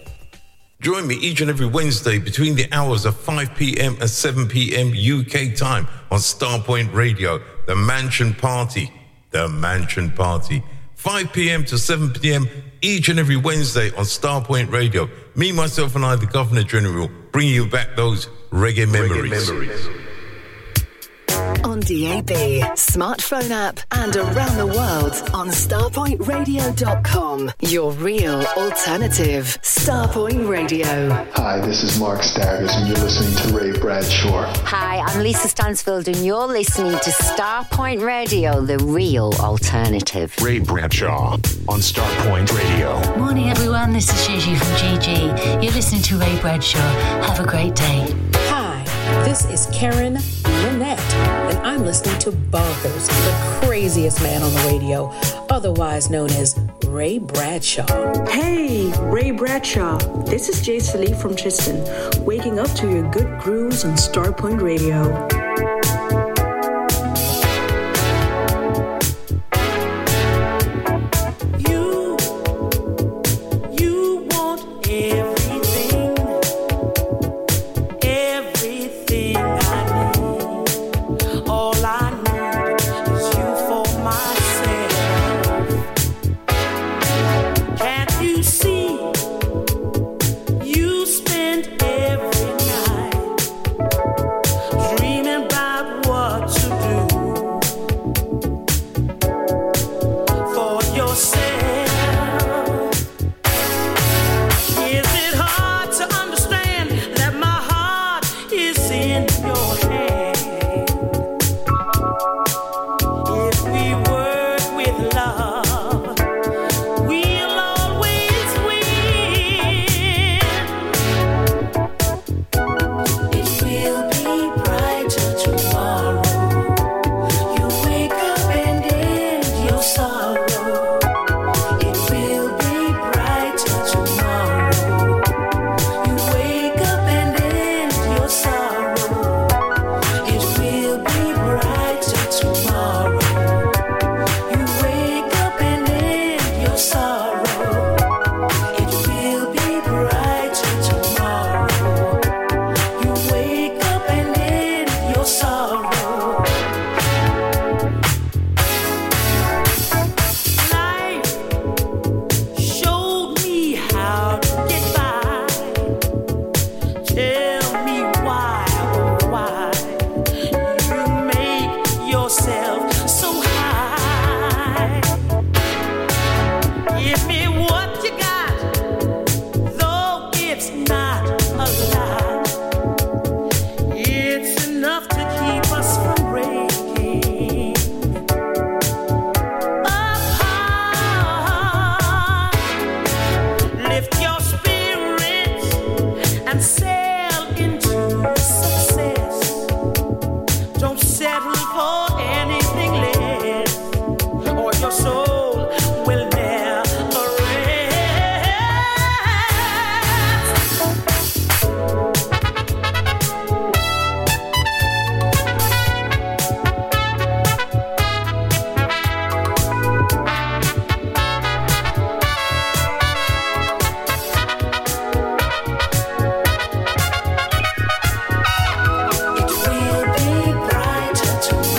Join me each and every Wednesday between the hours of 5 p.m. and 7 p.m. UK time on Starpoint Radio, The Mansion Party. 5 p.m. to 7 p.m. each and every Wednesday on Starpoint Radio. Me, myself, and I, the Governor General, bringing you back those reggae memories. On DAB, smartphone app, and around the world on StarpointRadio.com. Your real alternative, Starpoint Radio. Hi, this is Mark Staggers, and you're listening to Ray Bradshaw. Hi, I'm Lisa Stansfield, and you're listening to Starpoint Radio, the real alternative. Ray Bradshaw on Starpoint Radio. Morning, everyone. This is Gigi from GG. You're listening to Ray Bradshaw. Have a great day. This is Karen Lynette, and I'm listening to Bonkers, the craziest man on the radio, otherwise known as Ray Bradshaw. Hey, Ray Bradshaw. This is Jay Salee from Tristan, waking up to your good grooves on Starpoint Radio. Thank you.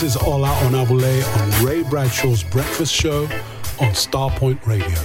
This is Ola Onabule on Ray Bradshaw's Breakfast Show on Starpoint Radio.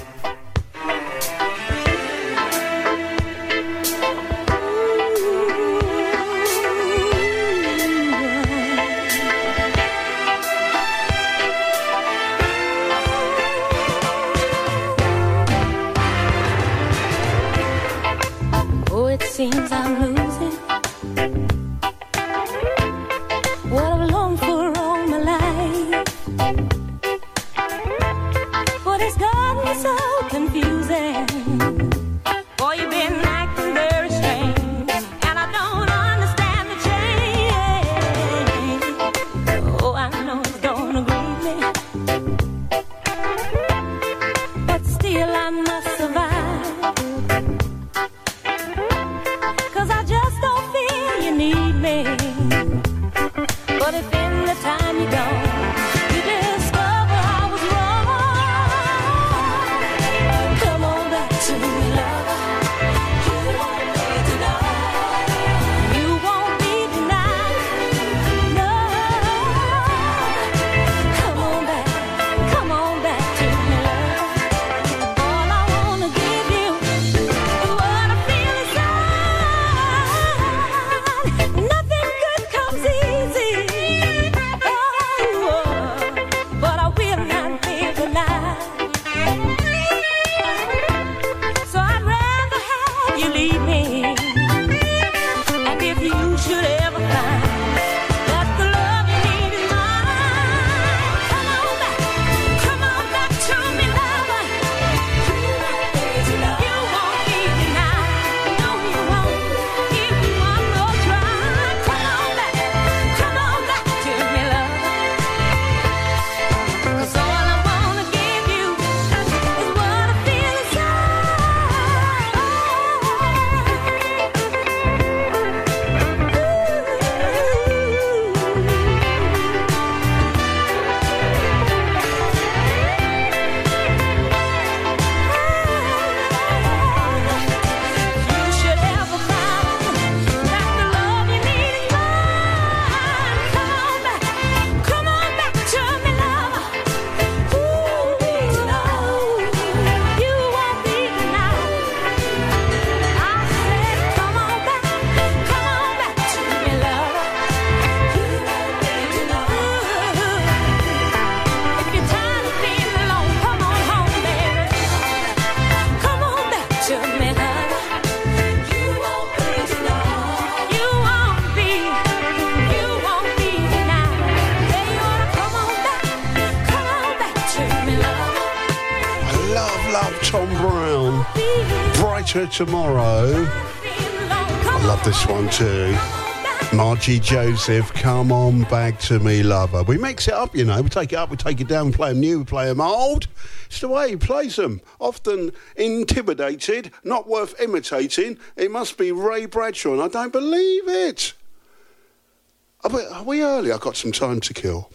Tomorrow. I love this one too. Margie Joseph, Come On Back to Me Lover. We mix it up, you know. We take it up, we take it down, we play them new, we play them old. It's the way he plays them. Often intimidated, not worth imitating. It must be Ray Bradshaw, and I don't believe it. Are we early? I've got some time to kill.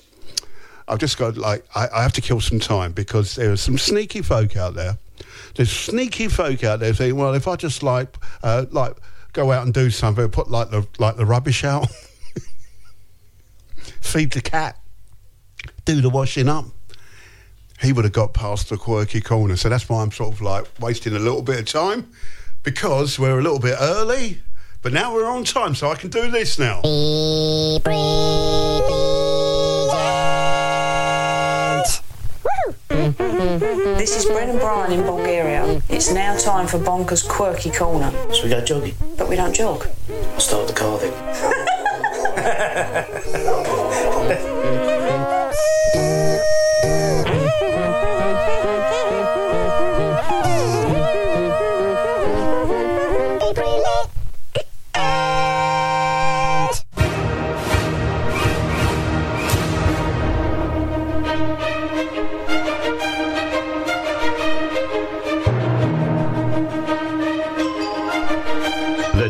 I've just got, like, I have to kill some time because there are some sneaky folk out there. There's sneaky folk out there saying, well, if I just like go out and do something, put like the rubbish out, feed the cat, do the washing up, he would have got past the Quirky Corner. So that's why I'm sort of like wasting a little bit of time, because we're a little bit early, but now we're on time, so I can do this now. This is Brendan Bryan in Bulgaria. It's now time for Bonker's Quirky Corner. So we go jogging? But we don't jog. I'll start the carving.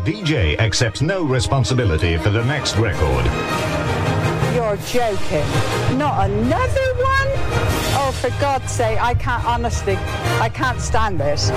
DJ accepts no responsibility for the next record. You're joking. Not another one? Oh, for God's sake, I can't stand this.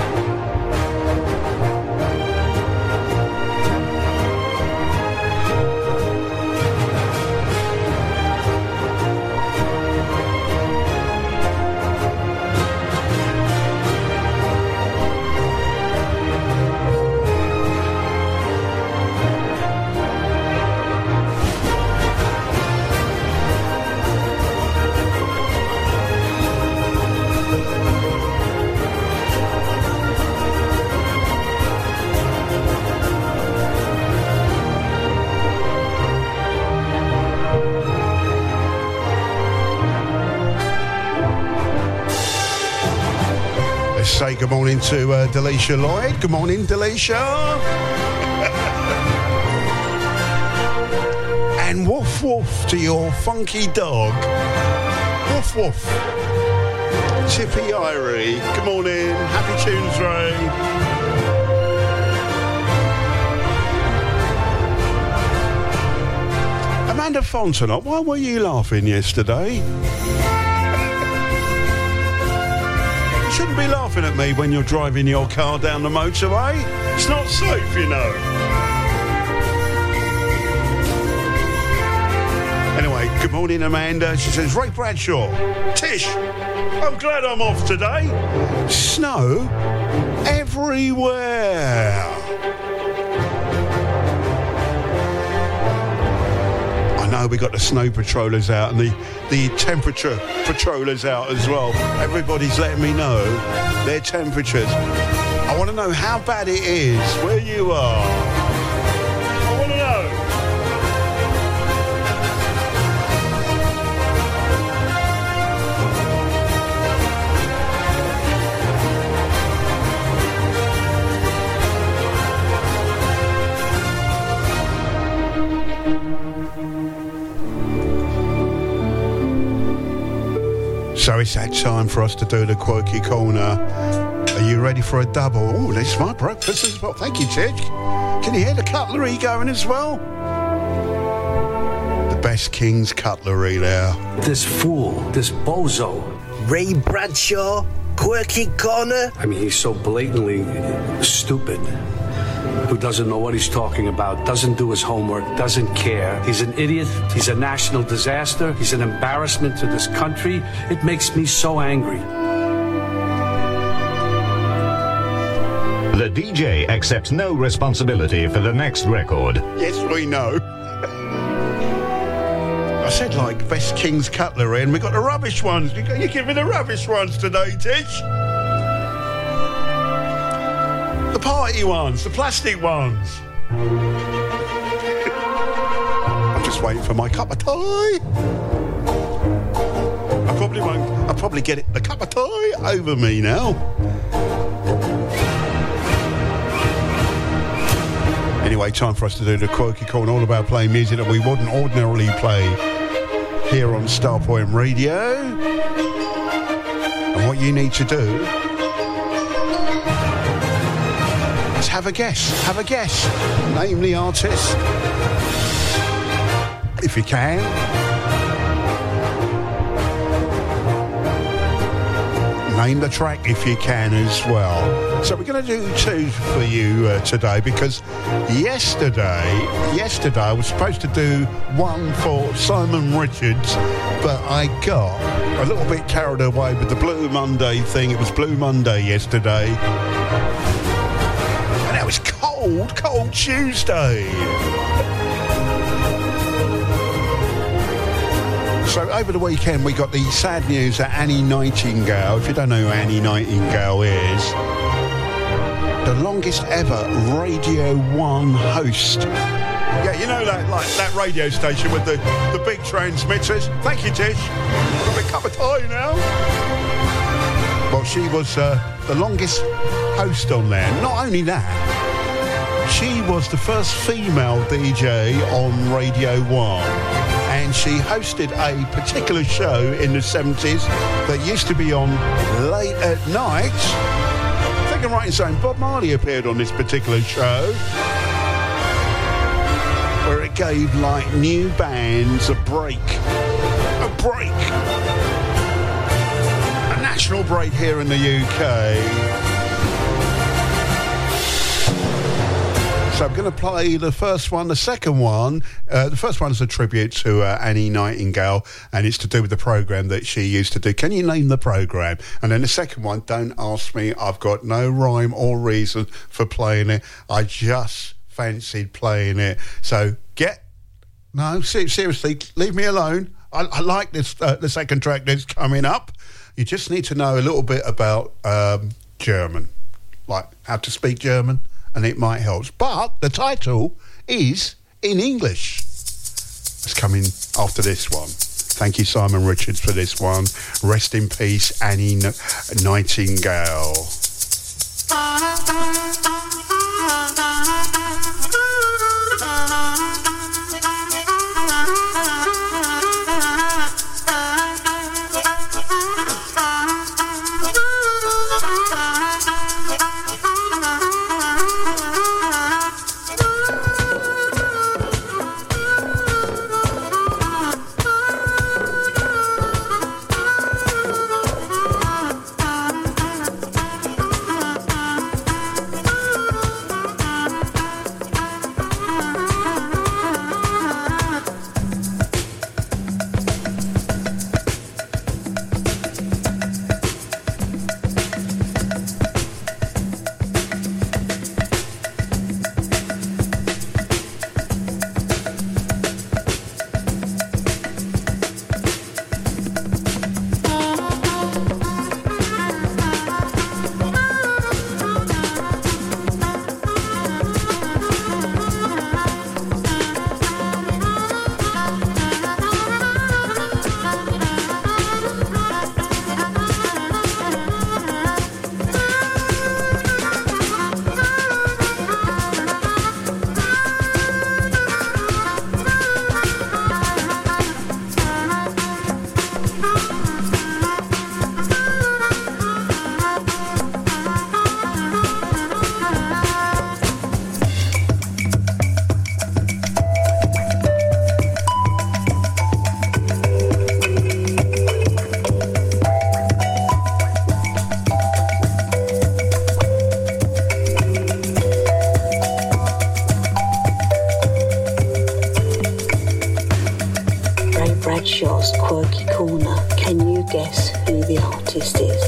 Good morning to Delisha Lloyd. Good morning, Delisha. And woof woof to your funky dog. Woof woof. Chippy Irie. Good morning. Happy tunes, Ray. Amanda Fontenot, why were you laughing yesterday? You shouldn't be laughing at me when you're driving your car down the motorway. It's not safe, you know. Anyway, good morning, Amanda. She says, Ray Bradshaw, Tish, I'm glad I'm off today. Snow everywhere. No, we got the snow patrollers out and the temperature patrollers out as well. Everybody's letting me know their temperatures. I want to know how bad it is where you are. I want to know. So it's that time for us to do the Quirky Corner. Are you ready for a double? Oh, that's my breakfast as well. Thank you, Ted. Can you hear the cutlery going as well? The best King's cutlery there. This fool, this bozo. Ray Bradshaw, Quirky Corner. I mean, he's so blatantly stupid. Who doesn't know what he's talking about, doesn't do his homework, doesn't care. He's an idiot. He's a national disaster. He's an embarrassment to this country. It makes me so angry. The DJ accepts no responsibility for the next record. Yes, we know. I said, like, best King's cutlery, and we got the rubbish ones. You're giving the rubbish ones today, Tish. The party ones, the plastic ones. I'm just waiting for my cup of tea. I probably get it, the cup of tea over me now. Anyway, time for us to do the Quirky Corner, all about playing music that we wouldn't ordinarily play here on Starpoint Radio. And what you need to do, have a guess, name the artist, if you can. Name the track if you can as well. So we're going to do two for you today, because yesterday I was supposed to do one for Simon Richards, but I got a little bit carried away with the Blue Monday thing. It was Blue Monday yesterday. Cold Tuesday. So over the weekend we got the sad news that Annie Nightingale, if you don't know who Annie Nightingale is, the longest ever Radio 1 host. Yeah, you know that radio station with the big transmitters. Thank you, Tish. I've got a cup of tea now. Well, she was the longest host on there. Not only that, she was the first female DJ on Radio 1, and she hosted a particular show in the 70s that used to be on late at night. I think I'm right in saying Bob Marley appeared on this particular show, where it gave, like, new bands a break. A break! A national break here in the UK. So I'm going to play the first one. The second one, the first one's a tribute to Annie Nightingale, and it's to do with the programme that she used to do. Can you name the programme? And then the second one, don't ask me. I've got no rhyme or reason for playing it. I just fancied playing it. So seriously, leave me alone. I like this. The second track that's coming up. You just need to know a little bit about German, like how to speak German. And it might help. But the title is in English. It's coming after this one. Thank you, Simon Richards, for this one. Rest in peace, Annie Nightingale. Ray Bradshaw's Quirky Corner. Can you guess who the artist is?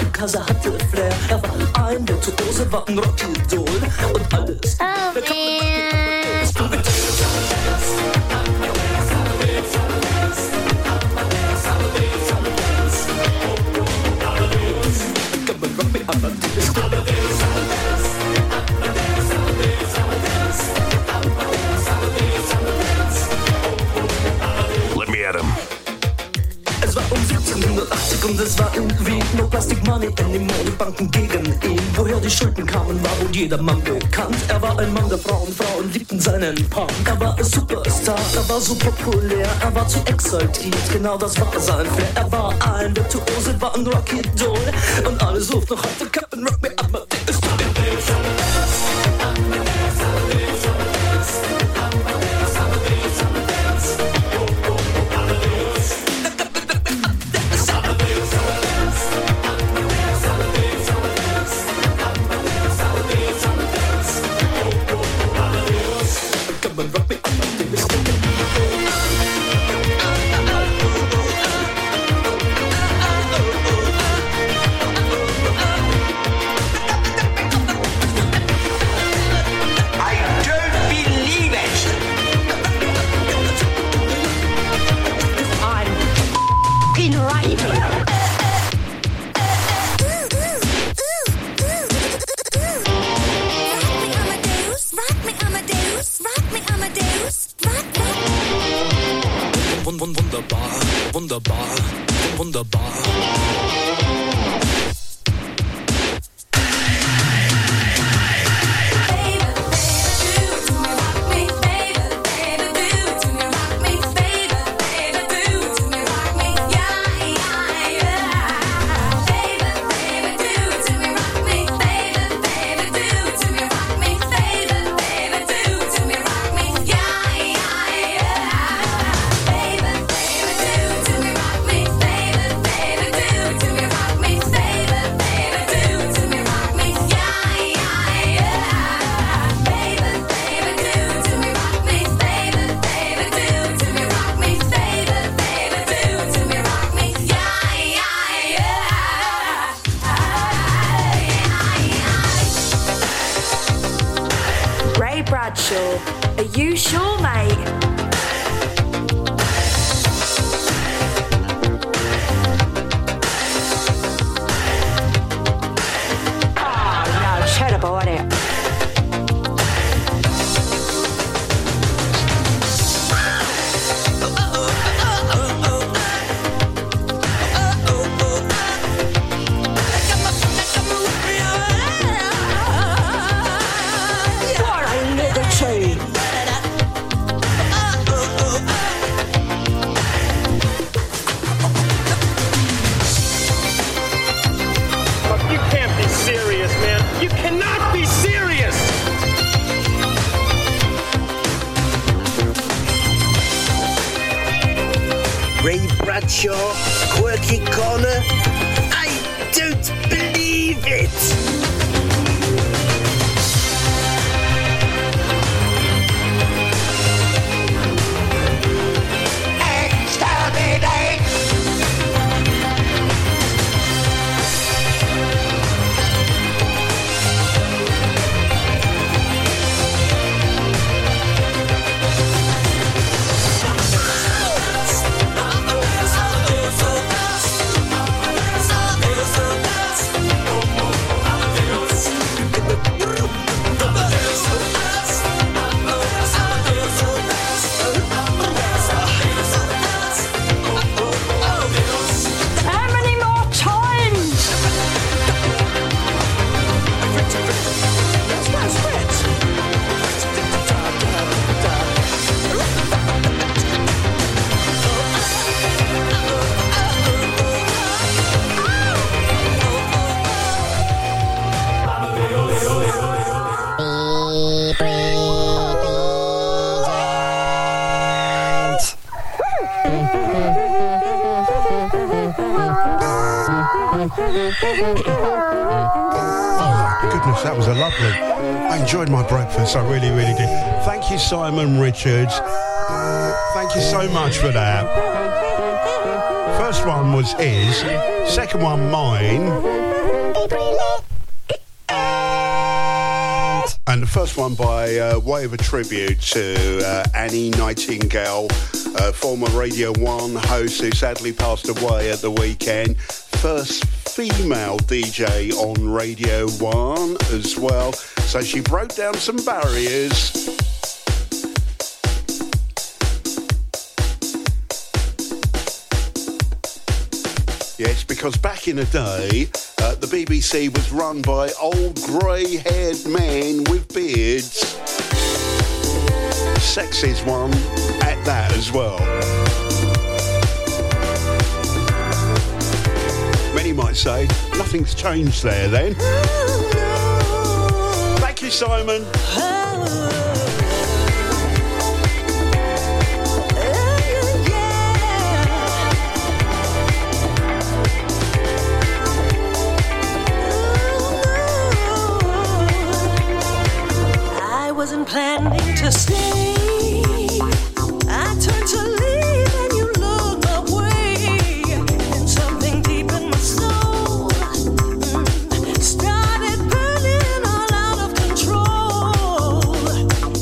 Because er hatte Flair, war ein Virtuose, war ein Rockidol und alles. Let me at him. Es war 17. Banken 180 und es war irgendwie no Plastic Money anymore. Die Banken gegen ihn, woher die Schulden kamen, war wohl jedermann bekannt. Er war ein Mann der Frauen, Frauen liebten seinen Punk. Er war ein Superstar, er war super populär, er war zu exaltiert, genau das war sein Flair. Er war ein Virtuose, war ein Rocky-Doll und alle suchten noch heute Captain Rock Me Up, my dick is to be I really, really did. Thank you, Simon Richards. Thank you so much for that. First one was his, second one mine, and the first one by way of a tribute to Annie Nightingale, former Radio 1 host who sadly passed away at the weekend. First female DJ on Radio 1 as well. So she broke down some barriers. Yes, because back in the day, the BBC was run by old grey-haired men with beards. Sexiest one at that as well. Many might say, nothing's changed there then. Thank you, Simon. Wasn't planning to stay. I turned to leave and you looked my way. And something deep in my soul started burning all out of control.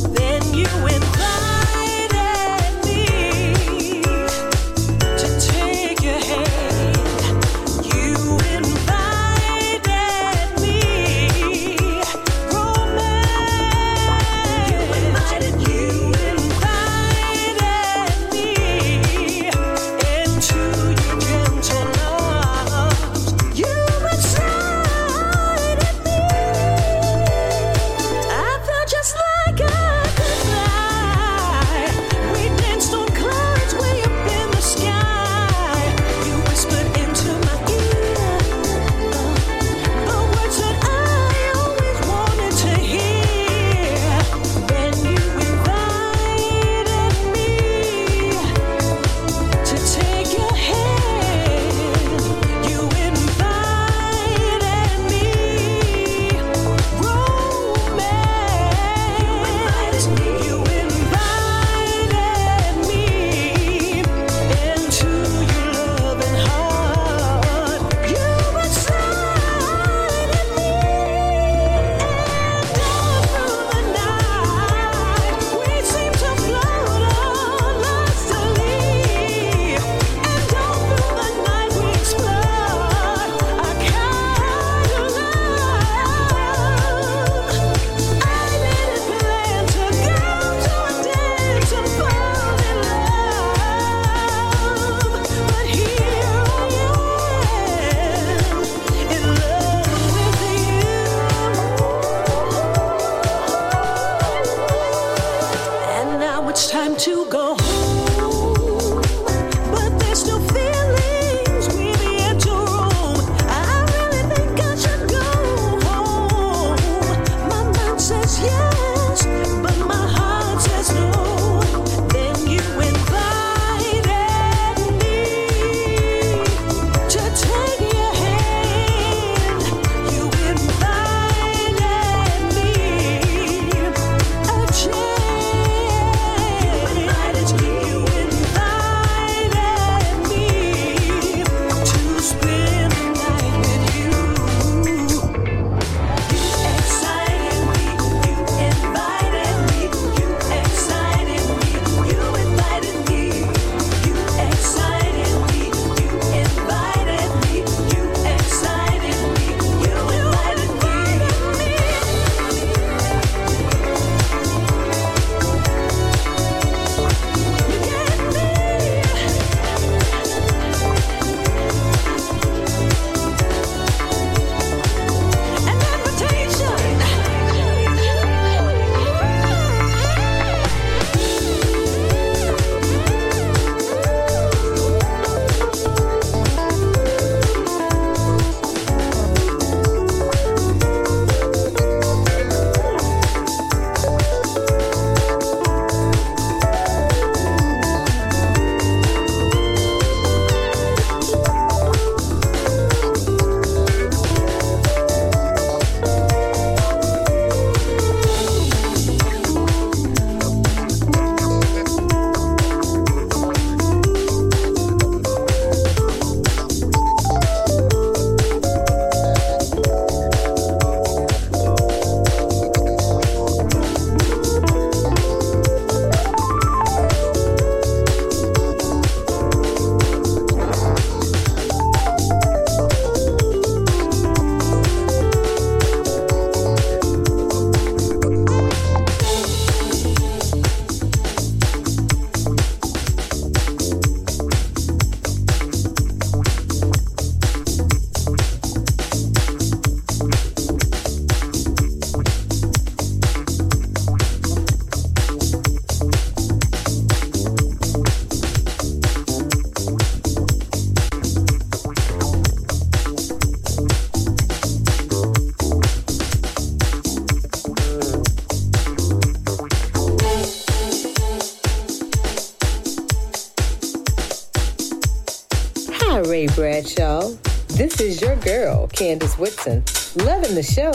Hi, Ray Bradshaw. This is your girl, Candace Whitson, loving the show,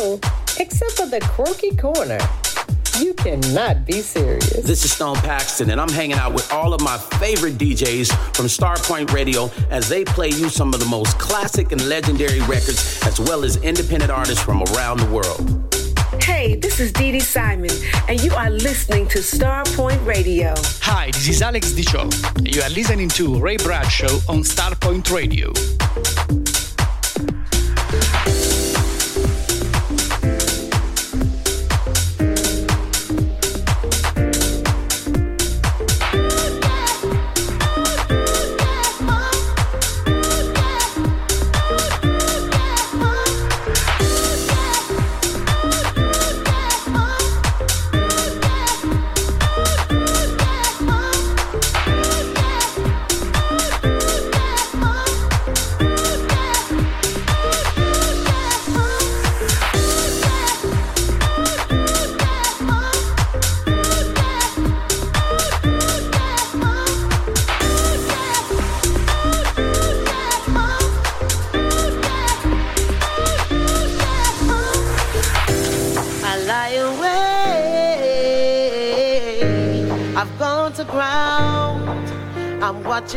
except for the Quirky Corner. You cannot be serious. This is Stone Paxton, and I'm hanging out with all of my favorite DJs from Starpoint Radio as they play you some of the most classic and legendary records, as well as independent artists from around the world. Hey, this is Dee Dee Simon, and you are listening to Starpoint Radio. Hi, this is Alex Dicho. You are listening to Ray Bradshaw on Starpoint Radio. To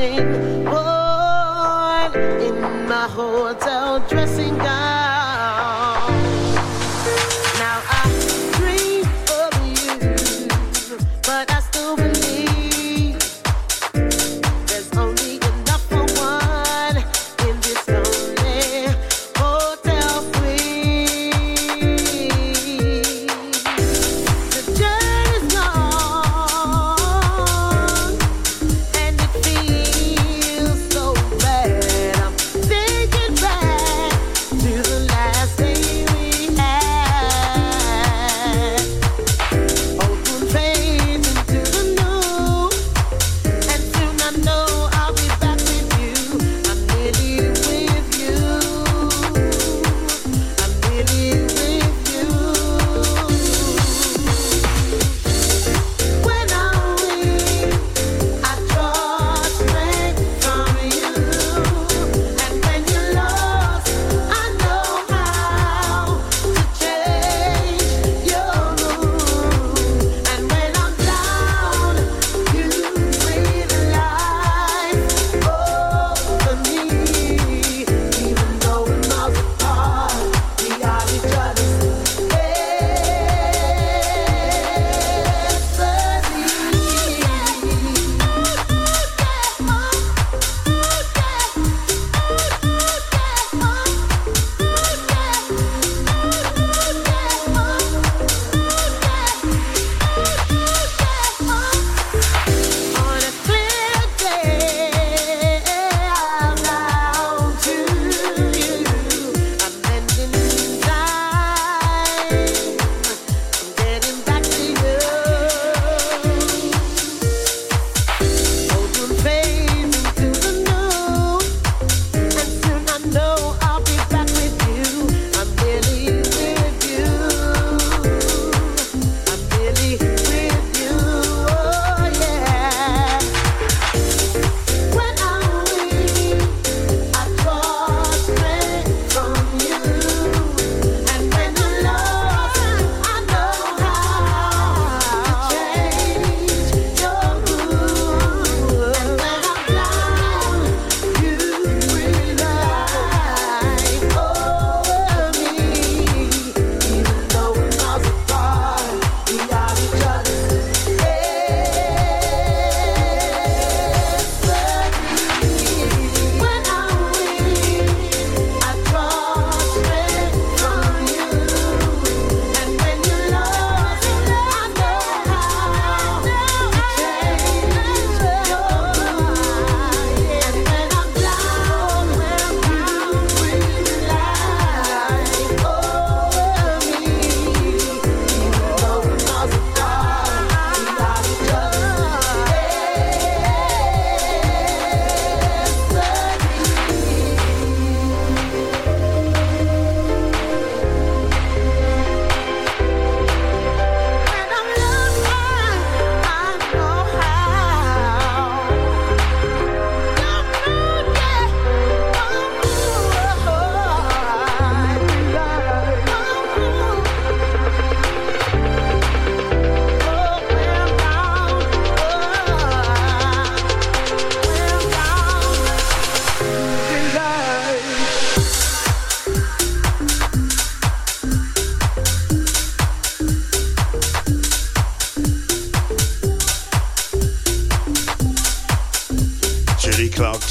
the left.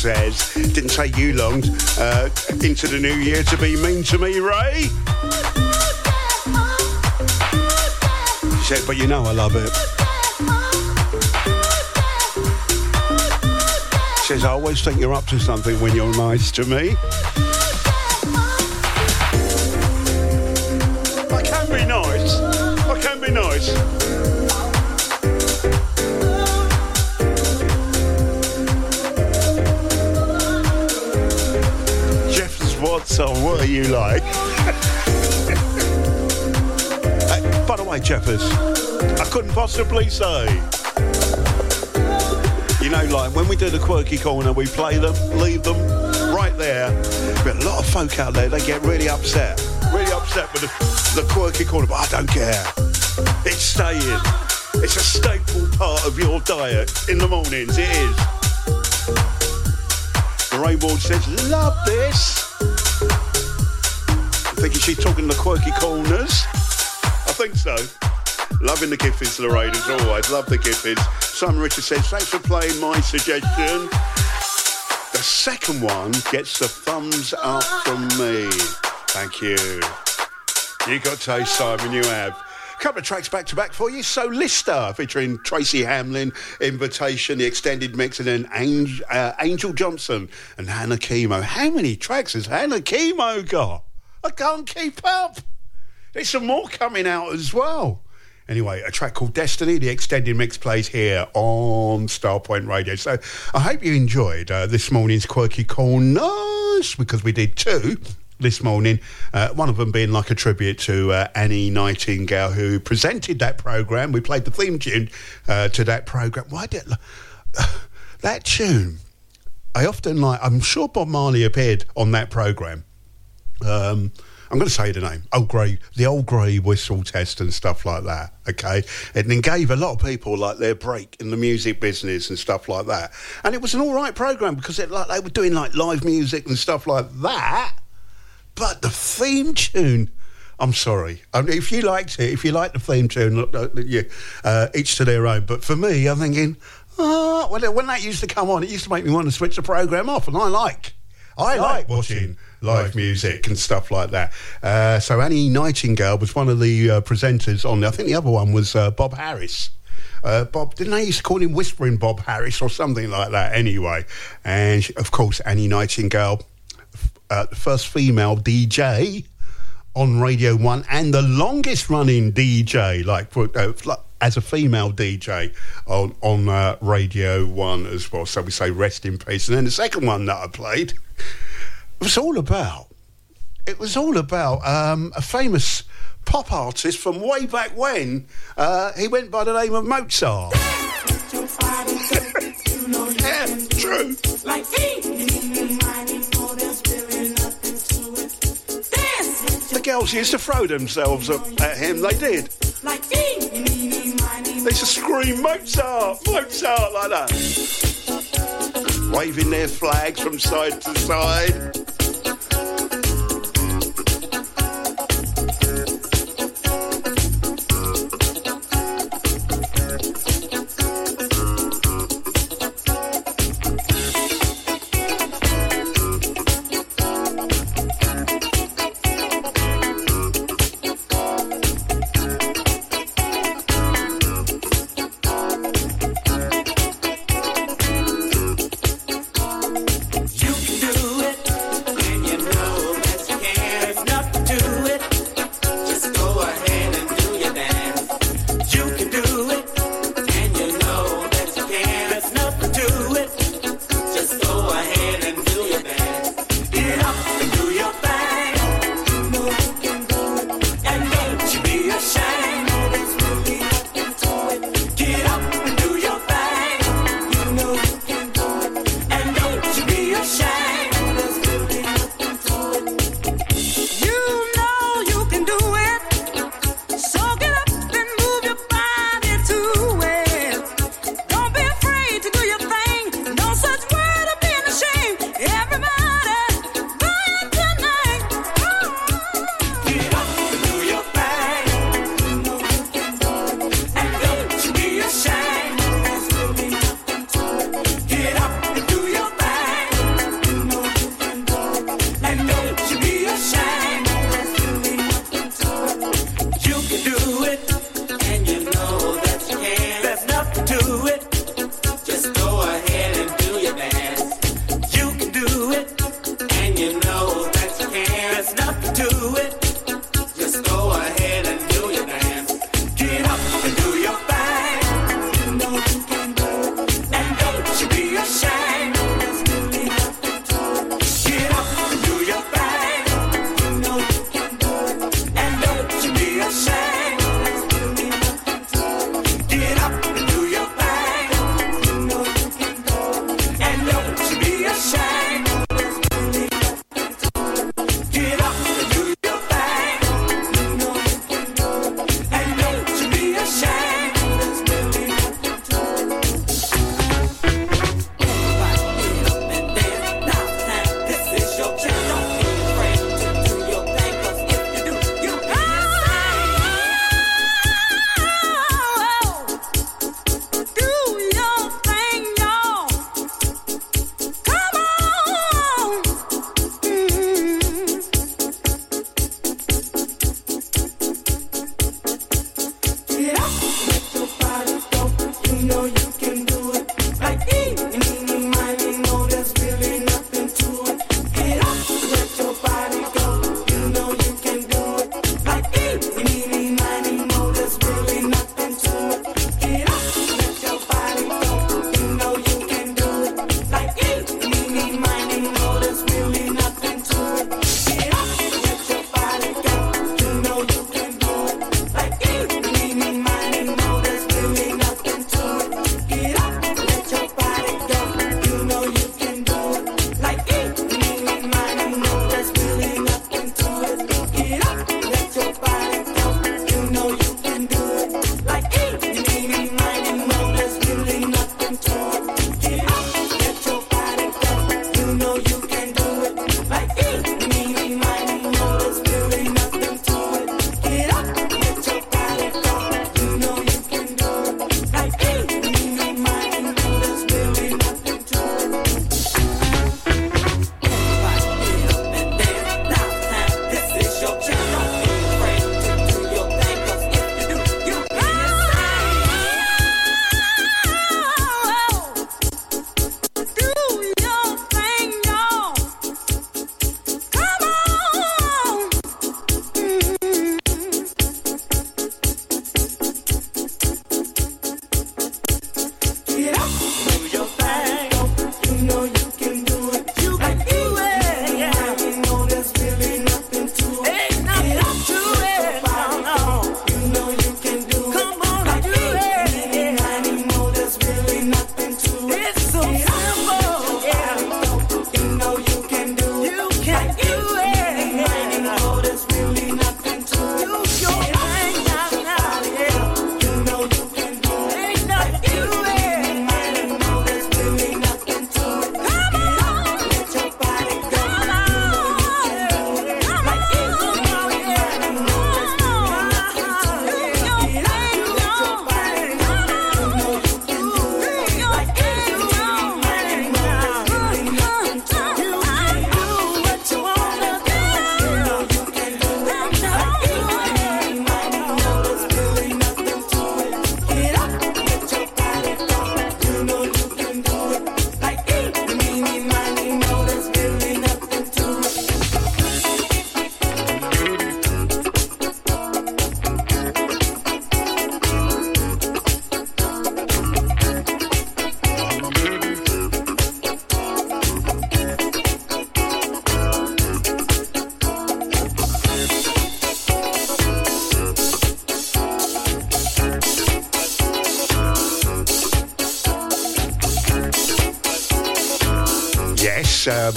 says, didn't take you long into the new year to be mean to me, Ray. She said, but you know I love it. She says, I always think you're up to something when you're nice to me. I can be nice. I can be nice. So what are you like? Hey, by the way, Jeffers, I couldn't possibly say. You know, like, when we do the Quirky Corner, we play them, leave them right there. But a lot of folk out there, they get really upset with the Quirky Corner, but I don't care. It's staying. It's a staple part of your diet in the mornings, it is. Ray Ward says, love this. I think she's talking the Quirky Corners. I think so. Loving the Giffies, Lorraine, as always. Love the Giffies. Simon Richards says, thanks for playing my suggestion. The second one gets the thumbs up from me. Thank you. You got taste, Simon, you have. A couple of tracks back-to-back for you. So Lister, featuring Tracy Hamlin, Invitation, the extended mix, and then Angel Johnson and Hannah Chemo. How many tracks has Hannah Chemo got? I can't keep up. There's some more coming out as well. Anyway, a track called Destiny, the extended mix plays here on Starpoint Radio. So I hope you enjoyed this morning's Quirky Corners, because we did two this morning, one of them being like a tribute to Annie Nightingale, who presented that programme. We played the theme tune to that programme. Why did... that tune, I often like... I'm sure Bob Marley appeared on that programme. I'm going to say the name, the Old Grey Whistle Test and stuff like that, okay? And then gave a lot of people, like, their break in the music business and stuff like that. And it was an all right programme because they were doing, like, live music and stuff like that. But the theme tune, I'm sorry. I mean, if you liked it, if you liked the theme tune, each to their own. But for me, I'm thinking, when that used to come on, it used to make me want to switch the programme off, and I like watching live music and stuff like that. So Annie Nightingale was one of the presenters on. I think the other one was Bob Harris. Bob, didn't they used to call him Whispering Bob Harris or something like that? Anyway, and of course Annie Nightingale, the first female DJ on Radio 1 and the longest running DJ, as a female DJ on Radio 1 as well. So we say rest in peace. And then the second one that I played was all about a famous pop artist from way back when. He went by the name of Mozart. Yeah, true. Like the girls used to throw themselves at him, they did. They used to scream, Mozart, Mozart, like that. Waving their flags from side to side.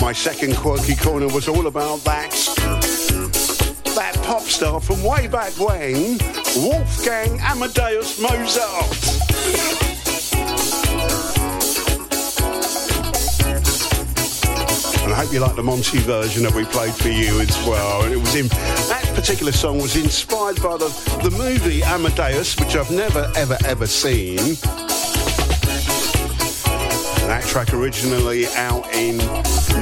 My second Quirky Corner was all about that pop star from way back when, Wolfgang Amadeus Mozart. And I hope you like the Monty version that we played for you as well. And it was in that particular song was inspired by the movie Amadeus, which I've never, ever, ever seen. That track originally out in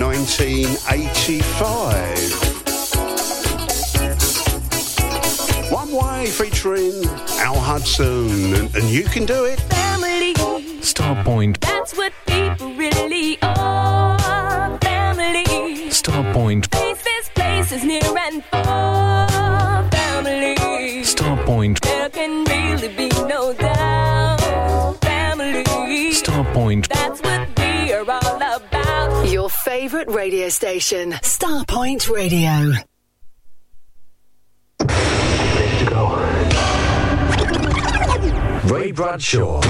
1985. One Way featuring Al Hudson, and you can do it. Family. Starpoint. That's what people really are. Family. Starpoint. Place this place. is near and far, family. Starpoint. There can really be no doubt, family. Starpoint. That's what we are all about. Your favorite radio station, Starpoint Radio. Ready to go. Ray Bradshaw.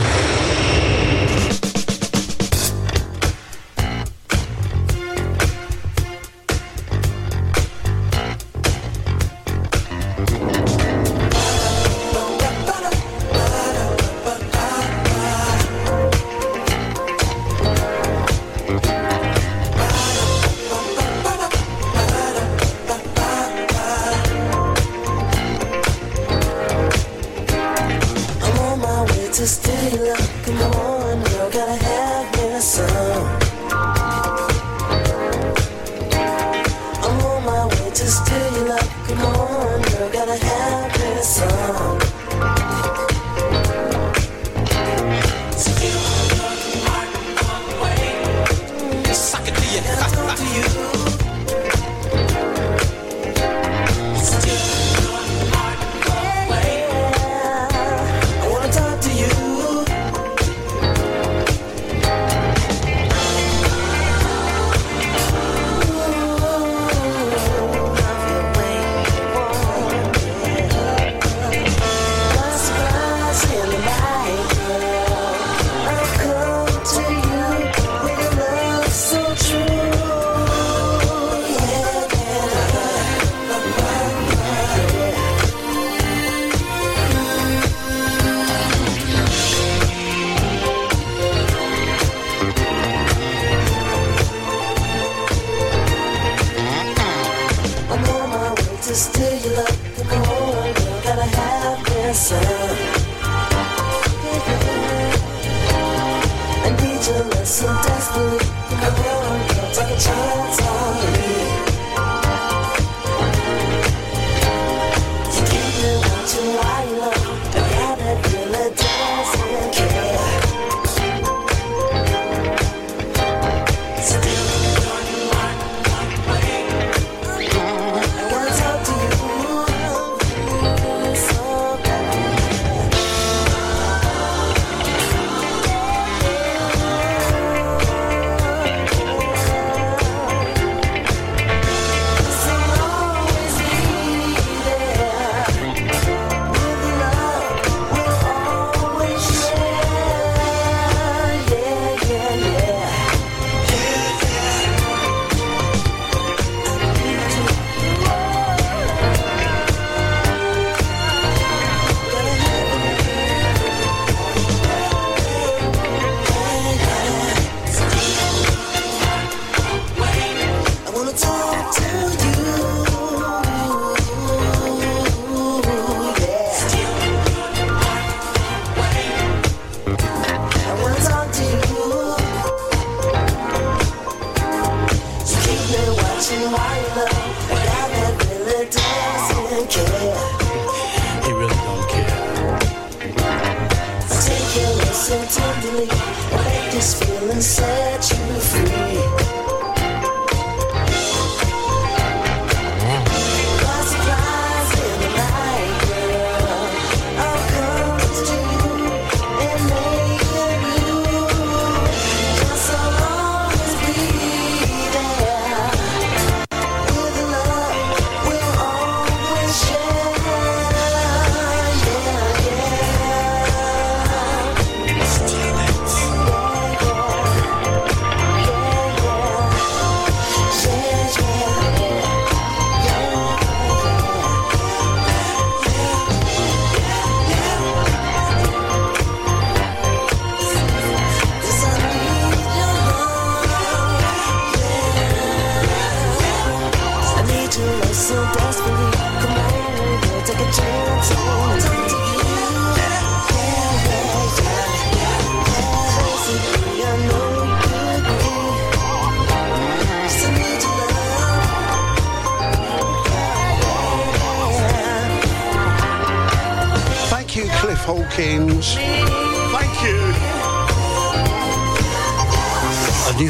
I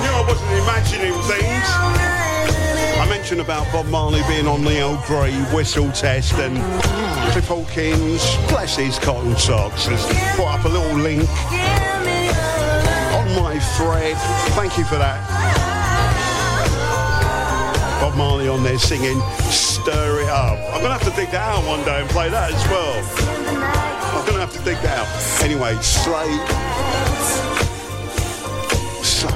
knew I wasn't imagining it. talking about Bob Marley being on the old Grey whistle test and Cliff Hawkins, bless his cotton socks, has put up a little link on my thread. Thank you for that. Bob Marley on there singing Stir It Up. I'm going to have to dig that out one day and play that as well. I'm going to have to dig that out. Anyway, Slave.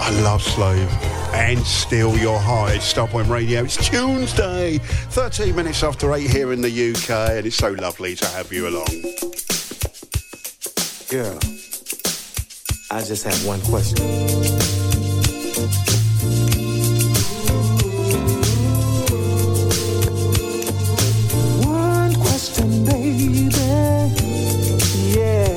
I love Slave. And Steal Your Heart. It's Starpoint Radio. It's Tuesday, 13 minutes after 8 here in the UK, and it's so lovely to have you along. Girl, I just have one question. One question, baby. Yeah.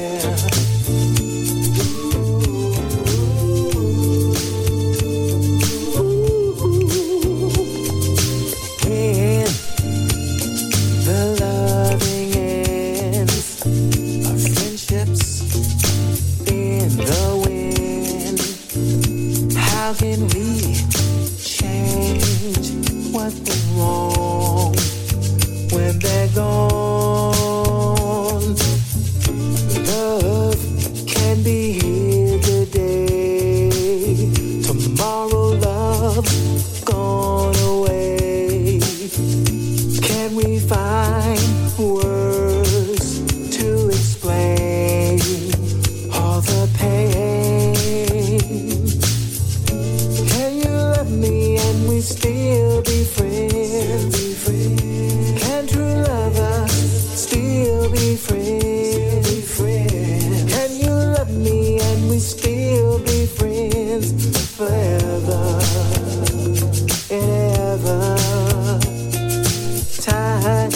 How can we change what's been wrong when they're gone? Love can be here today, tomorrow love gone away. Can we find words to explain all the pain? Still be friends. Can true lovers still be friends? Can you love me and we still be friends forever and ever? Time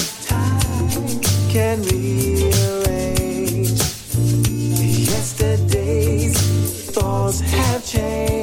can rearrange. Yesterday's thoughts have changed.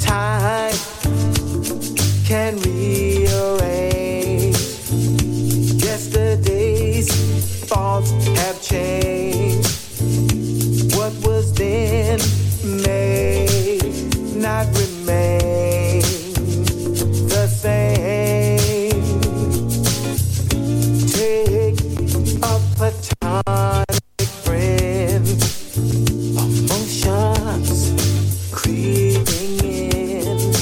time can rearrange. Yesterday's thoughts have changed. What was then may not remain the same. Take a platonic friend. Emotions creeping in.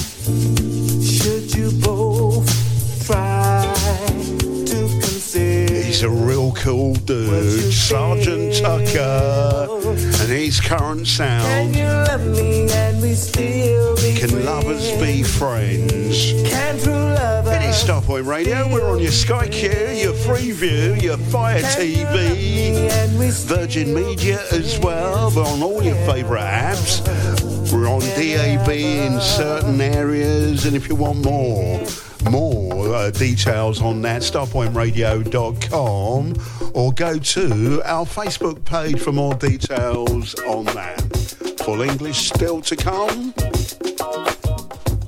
Should you both try to consider? He's a real cool dude, Sergeant Tucker. His current sound. Can you love me and we still be can friends? Lovers be friends? Can true lovers? It is Starpoint Radio. We're on your SkyQ, your Freeview, your Fire TV, Virgin Media as well. We're on all your favourite apps. We're on DAB in certain areas, and if you want more details on that, starpointradio.com, or go to our Facebook page for more details on that. Full English still to come.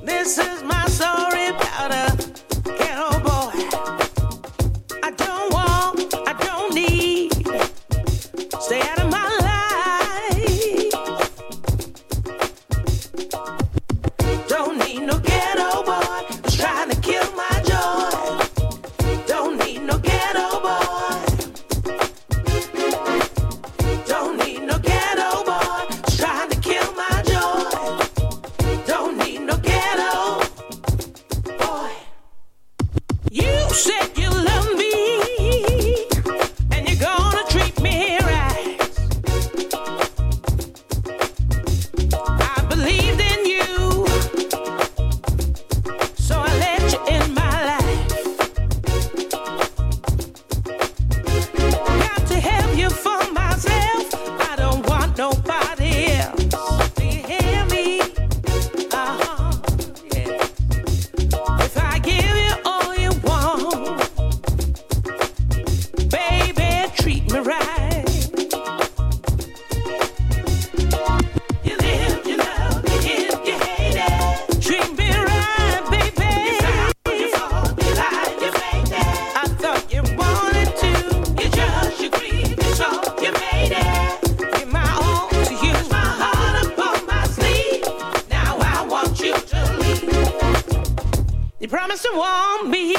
This is my story about a ghetto boy. I don't want, I don't need. Stay out of my life. Don't need no ghetto boy. Just trying to kill my me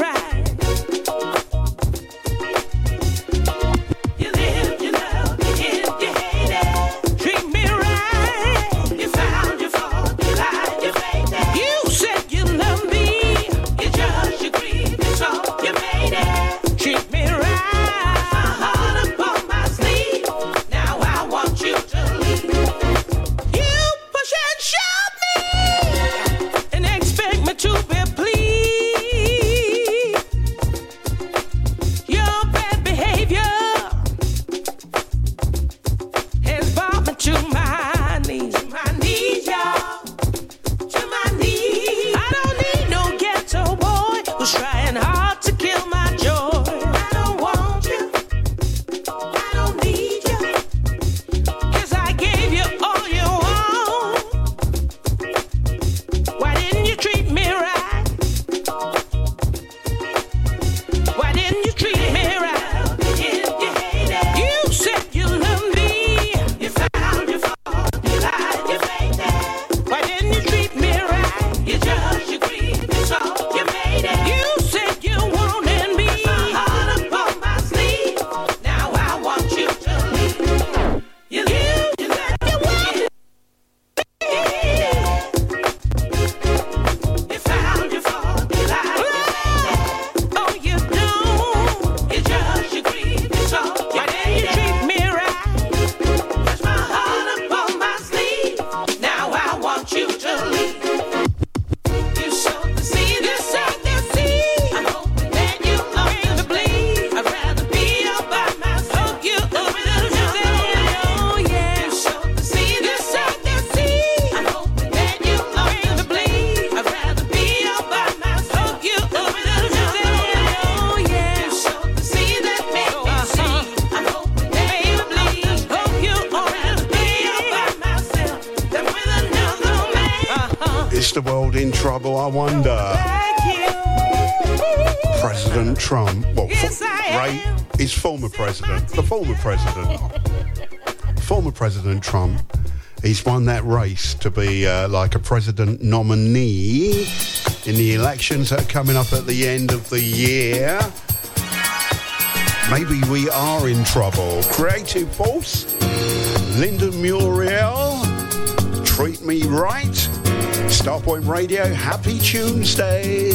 right. Is the world in trouble, I wonder? President Trump, well, yes, Ray is former president, the former president. Former President Trump, he's won that race to be like a president nominee in the elections that are coming up at the end of the year. Maybe we are in trouble. Creative Force, Linda Muriel, Treat Me Right, Starpoint Radio, Happy Tuesday.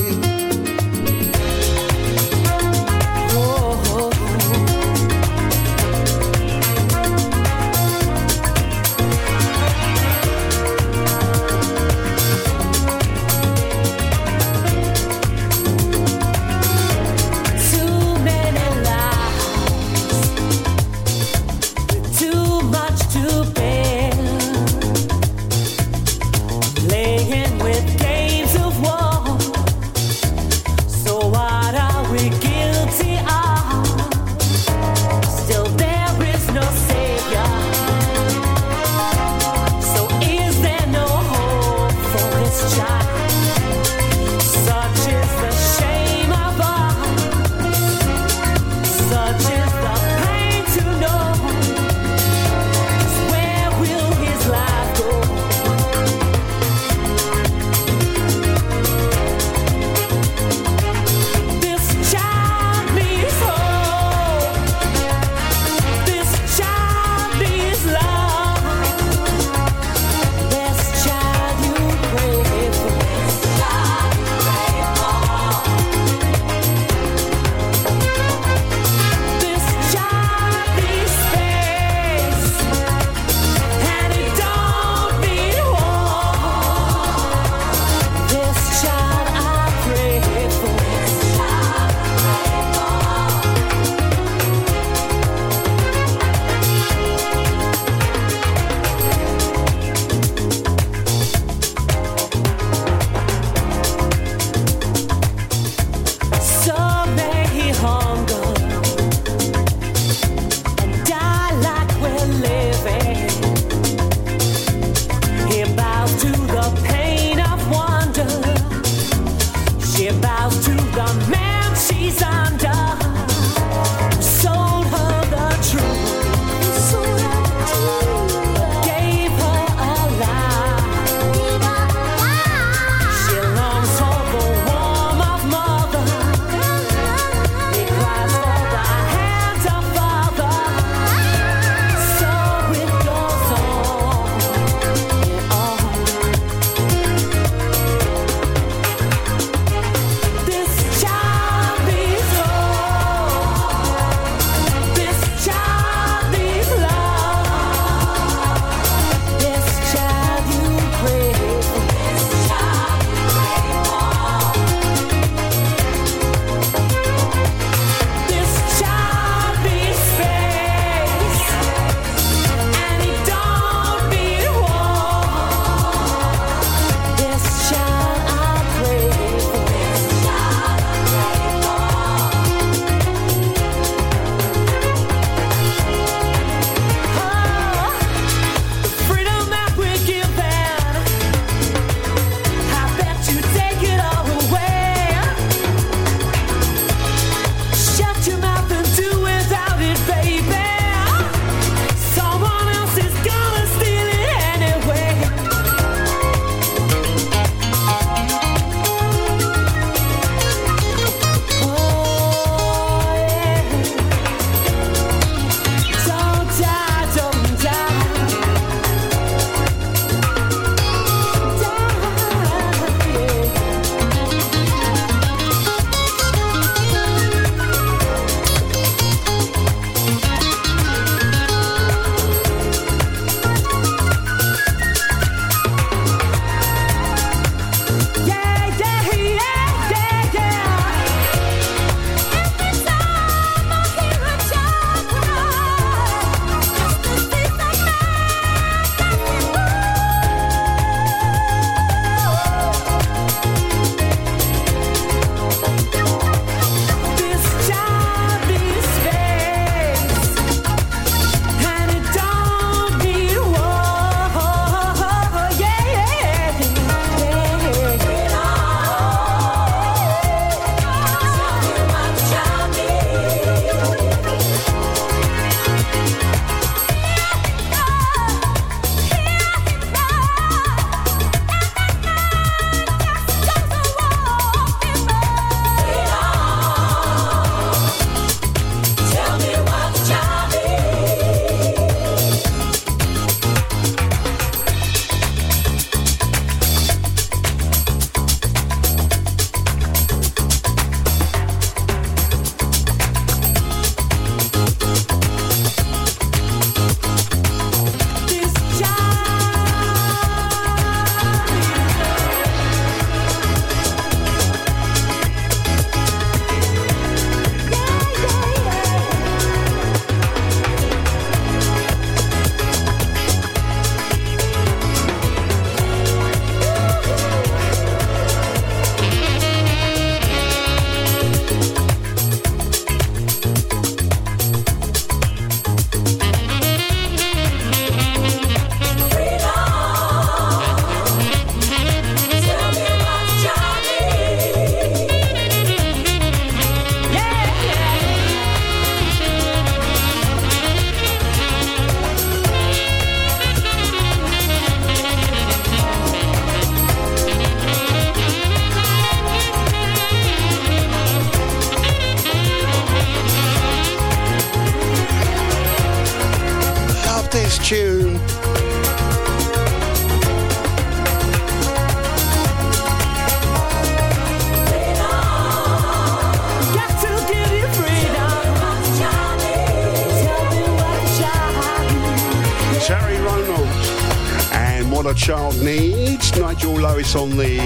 What a Child Needs. Nigel Lewis on the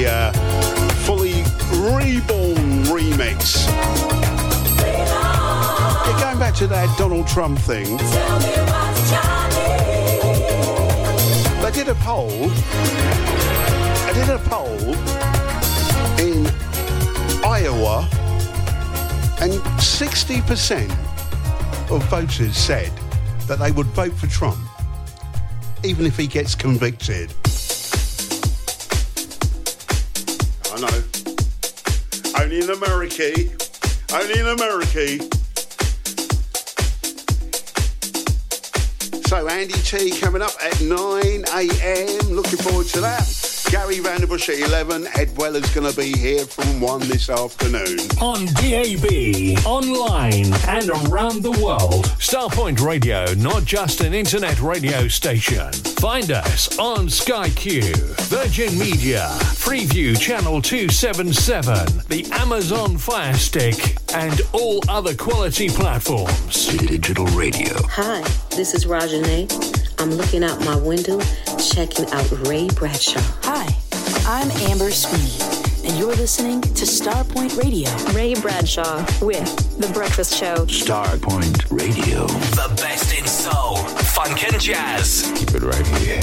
fully reborn remix. Yeah, going back to that Donald Trump thing. Tell me what's Johnny. They did a poll. I did a poll in Iowa, and 60% of voters said that they would vote for Trump, even if he gets convicted. I know. Only in America. Only in America. So Andy T coming up at 9 a.m. Looking forward to that. Gary Vanderbush at 11. Ed Weller's going to be here from 1 this afternoon. On DAB, online and around the world. Starpoint Radio, not just an internet radio station. Find us on SkyQ, Virgin Media, Freeview Channel 277, the Amazon Fire Stick, and all other quality platforms. Digital Radio. Hi, this is Rajane. I'm looking out my window, checking out Ray Bradshaw. Hi, I'm Amber Sweeney, and you're listening to Starpoint Radio. Ray Bradshaw with The Breakfast Show. Starpoint Radio. The best in soul, funk and jazz. Keep it right here.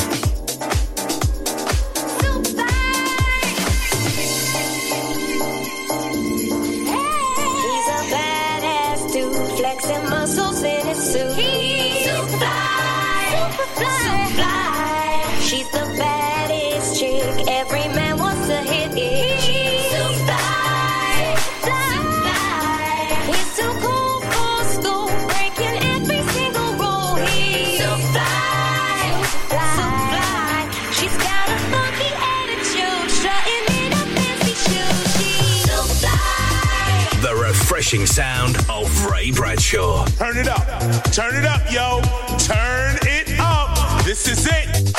Sound of Ray Bradshaw. Turn it up. Turn it up, yo. Turn it up. This is it.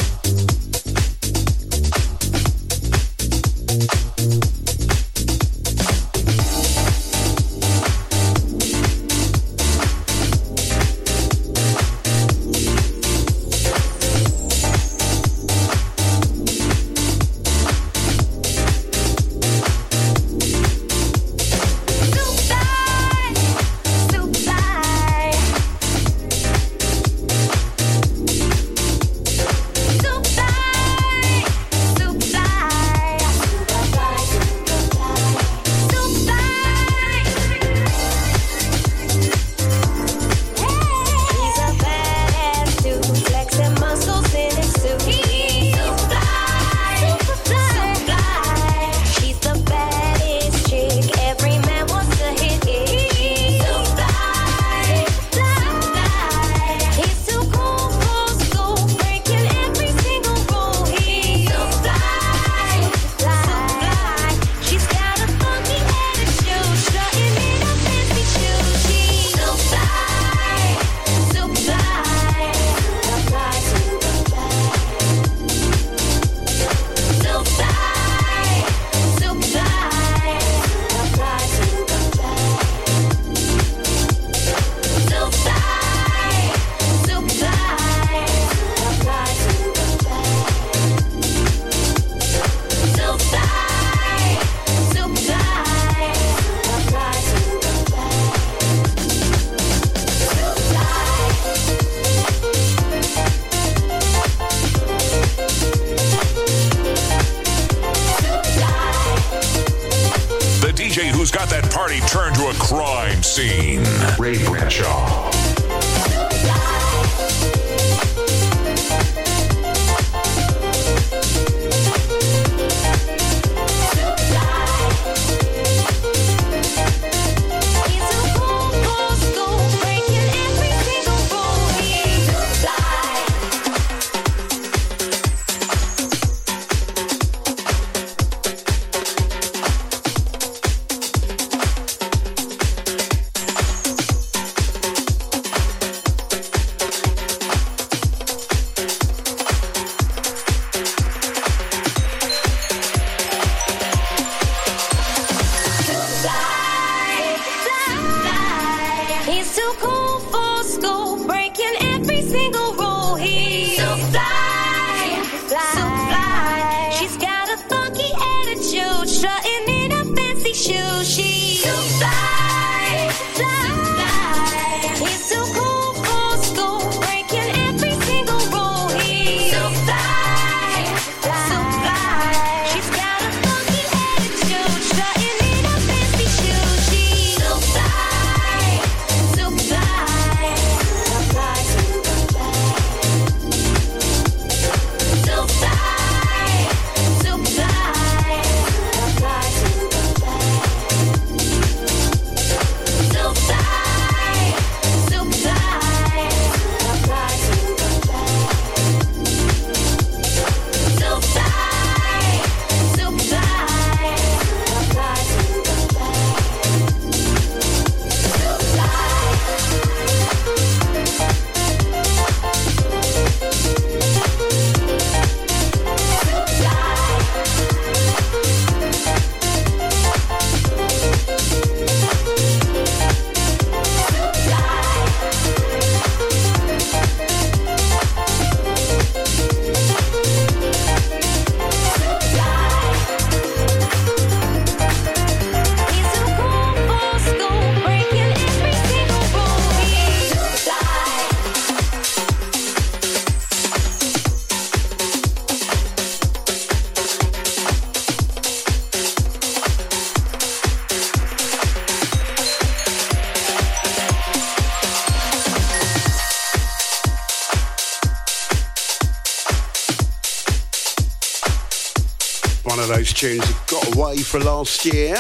Tunes that got away for last year,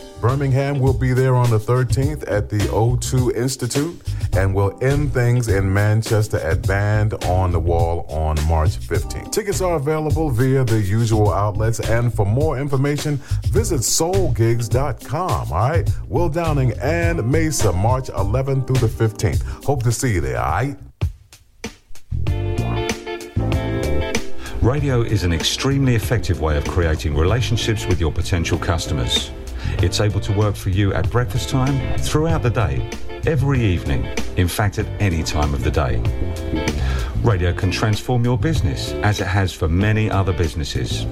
Birmingham will be there on the 13th at the O2 Institute, and we'll end things in Manchester at Band on the Wall on March 15th. Tickets are available via the usual outlets, and for more information, visit soulgigs.com, all right? Will Downing and Mesa, March 11th through the 15th. Hope to see you there, all right? Radio is an extremely effective way of creating relationships with your potential customers. It's able to work for you at breakfast time, throughout the day, every evening, in fact at any time of the day. Radio can transform your business, as it has for many other businesses.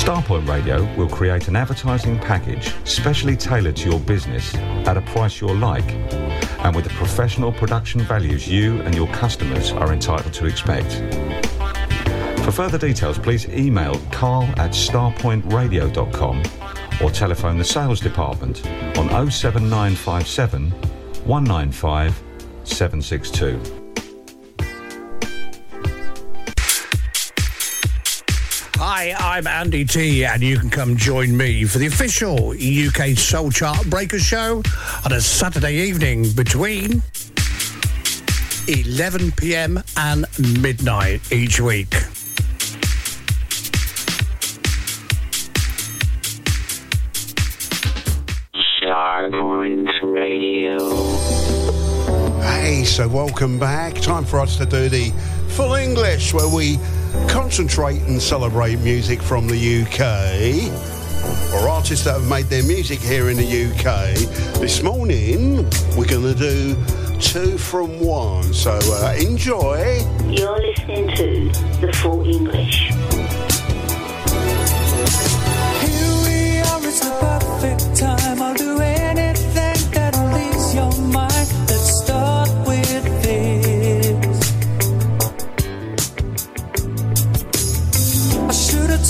Starpoint Radio will create an advertising package specially tailored to your business at a price you'll like, and with the professional production values you and your customers are entitled to expect. For further details, please email carl@starpointradio.com or telephone the sales department on 07957 195 762. Hi, I'm Andy T, and you can come join me for the official UK Soul Chart Breaker show on a Saturday evening between 11 p.m. and midnight each week. Hey, so welcome back. Time for us to do the full English, where we concentrate and celebrate music from the UK, or artists that have made their music here in the UK. This morning, we're going to do 2 from 1, so enjoy. You're listening to the full English. Here we are, it's the perfect time. I'll do it.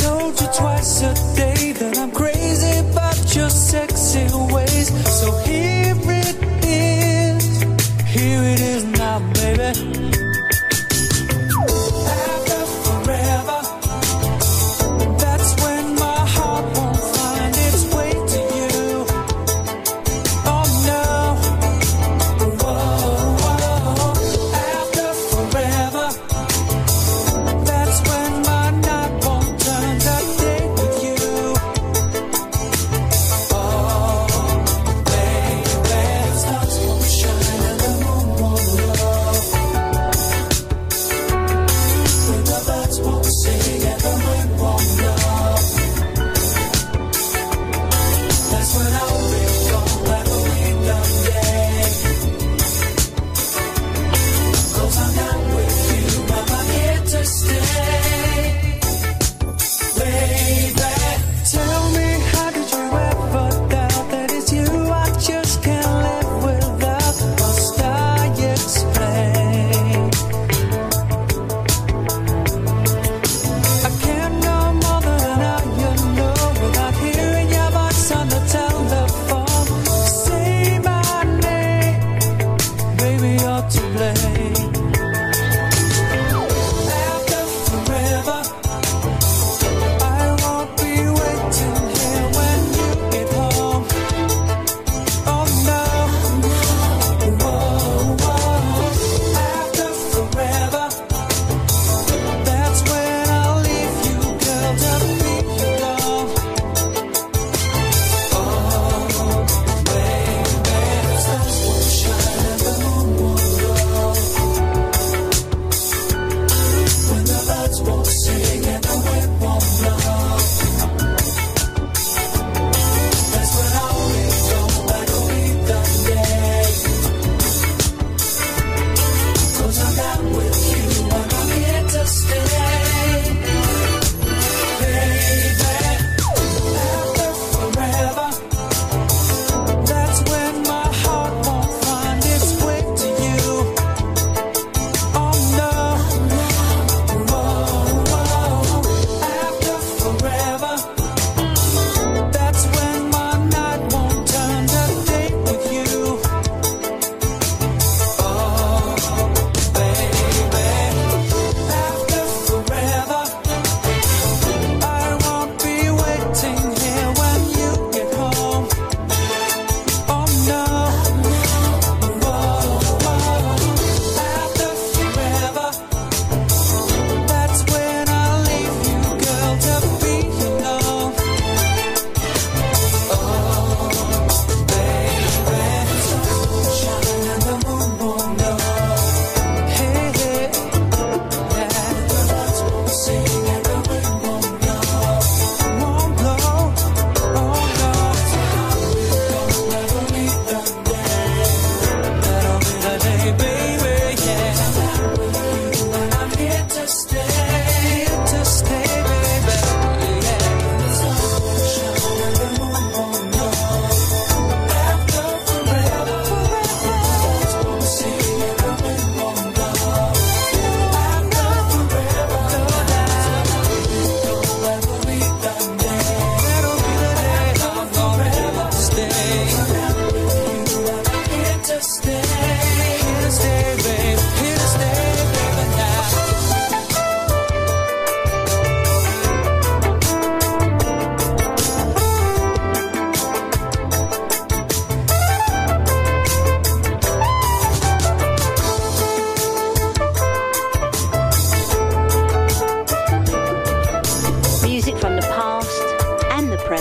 Told you twice a day that I'm crazy about your sexy ways. So here it is now, baby. After forever, that's when my heart won't find its way to you. Oh no, whoa, whoa. After forever, that's when my night won't turn.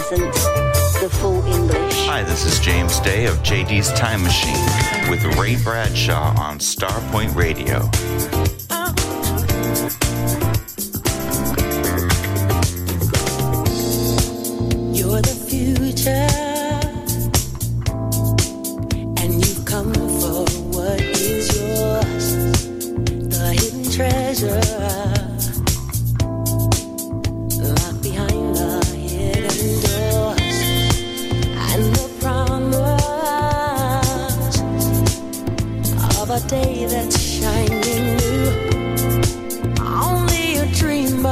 present, the full English. Hi, this is James Day of JD's Time Machine with Ray Bradshaw on Starpoint Radio. You're the future, and you've come for what is yours, the hidden treasure. A day that's shining new. Only a dreamer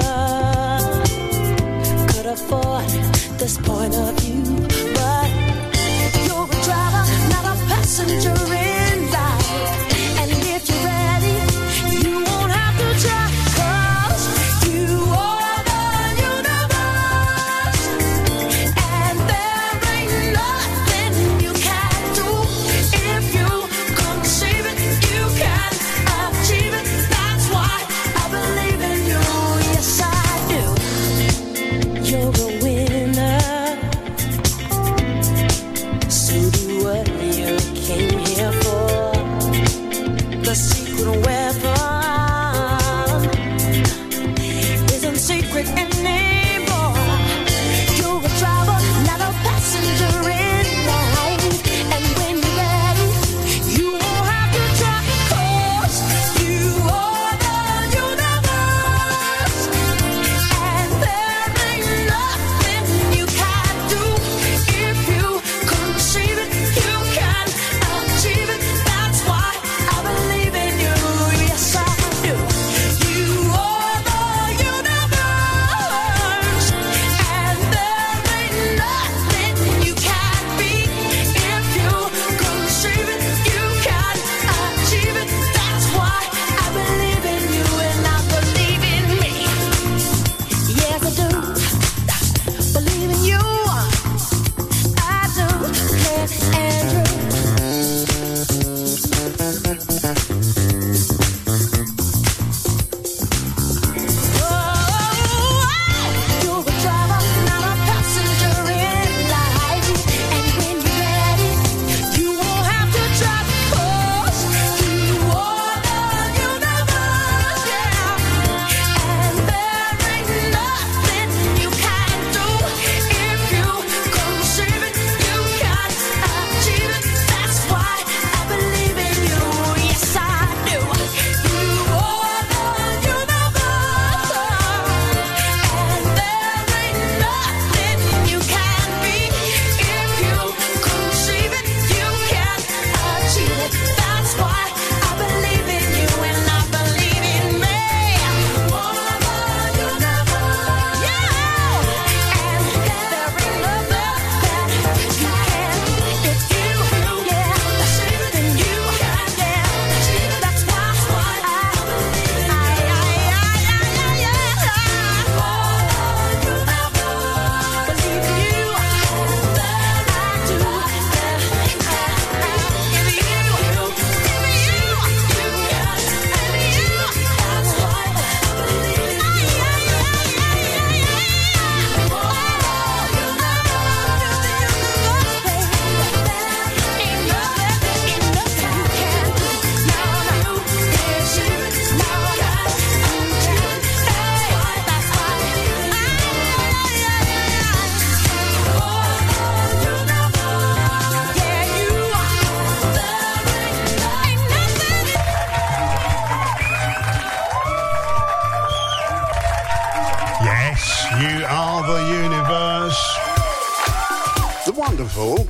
could afford this point of view. But you're a driver, not a passenger in life. And if you're ready, you won't have to try.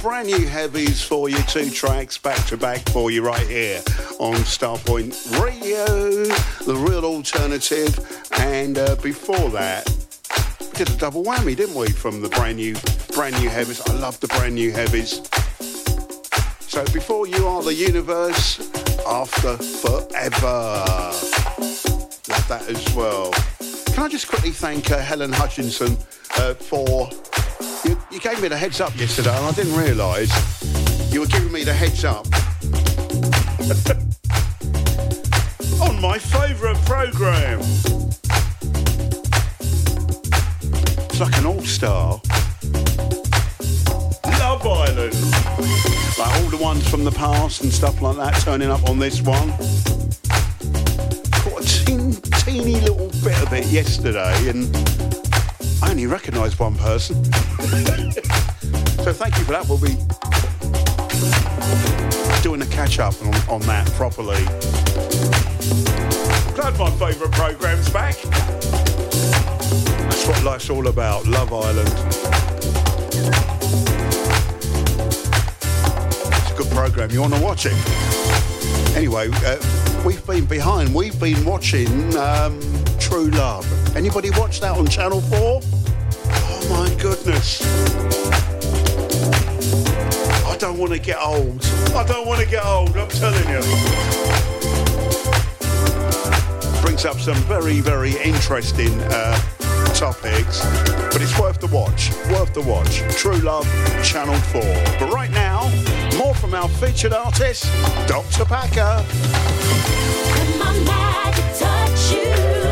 Brand new heavies for you, 2 tracks back to back for you right here on Starpoint Radio, the real alternative. And before that, we did a double whammy, didn't we? From the brand new heavies. I love the brand new heavies. So before you are the universe, after forever. Love that as well. Can I just quickly thank Helen Hutchinson for. You gave me the heads up yesterday and I didn't realise you were giving me the heads up. On my favourite programme. It's like an all-star. too. Like all the ones from the past and stuff like that turning up on this one. Caught a teeny little bit of it yesterday and I only recognised one person. So thank you for that. We'll be doing a catch up on that properly. Glad my favourite programme's back. That's what life's all about, Love Island. It's a good programme, you want to watch it. Anyway, we've been behind, we've been watching True Love. Anybody watch that on Channel 4? Oh my goodness. I don't want to get old. I don't want to get old, I'm telling you. Brings up some very, very interesting topics, but it's worth the watch, worth the watch. True Love, Channel 4. But right now, more from our featured artist, Dr. Packer. Can my magic touch you?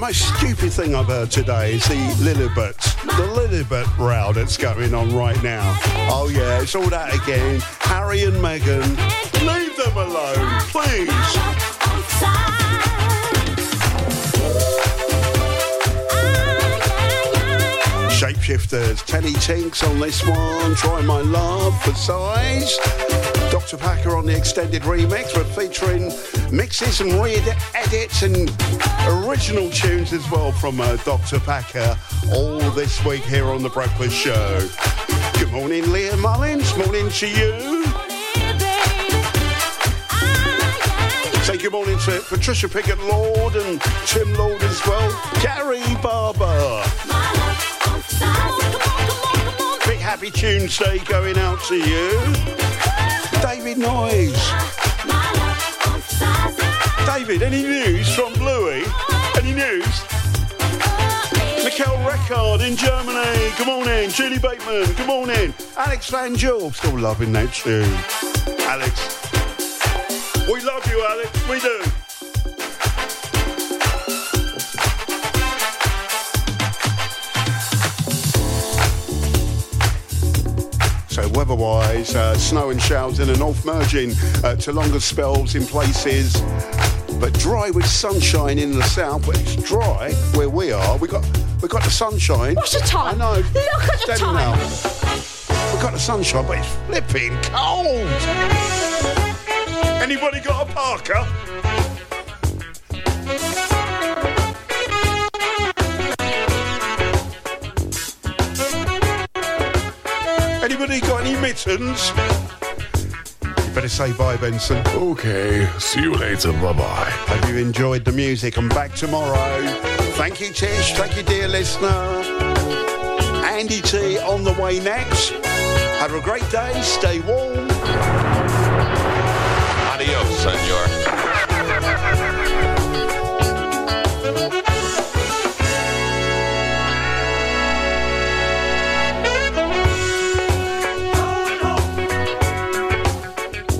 most stupid thing I've heard today is the Lillibut row that's going on right now. Oh yeah, it's all that again. Harry and Meghan, leave them alone, please. Shapeshifters, Teddy Tinks on this one, Try My Love for size. Dr. Packer on the extended remix, we're featuring mixes and weird edits and original tunes as well from Dr. Packer all this week here on The Breakfast Show. Good morning, Leah Mullins, morning to you. Say good morning to Patricia Pickett-Lord and Tim Lord as well, Gary Barber. Big happy Tuesday going out to you. David Noyes. David, any news from Bluey? Any news? Mikel Reckard in Germany. Good morning. Julie Bateman. Good morning. Alex Van Jewell. Still loving that tune. Alex. We love you, Alex. We do. Weather-wise, snow and showers in the north merging to longer spells in places, but dry with sunshine in the south. But it's dry where we are. We got the sunshine. What's the time? I know. Look at the time. We got the sunshine, but it's flipping cold. Anybody got a parka? Anybody got any mittens? You better say bye, Benson. Okay, see you later, bye-bye. Hope you enjoyed the music. I'm back tomorrow. Thank you, Tish. Thank you, dear listener. Andy T on the way next. Have a great day. Stay warm.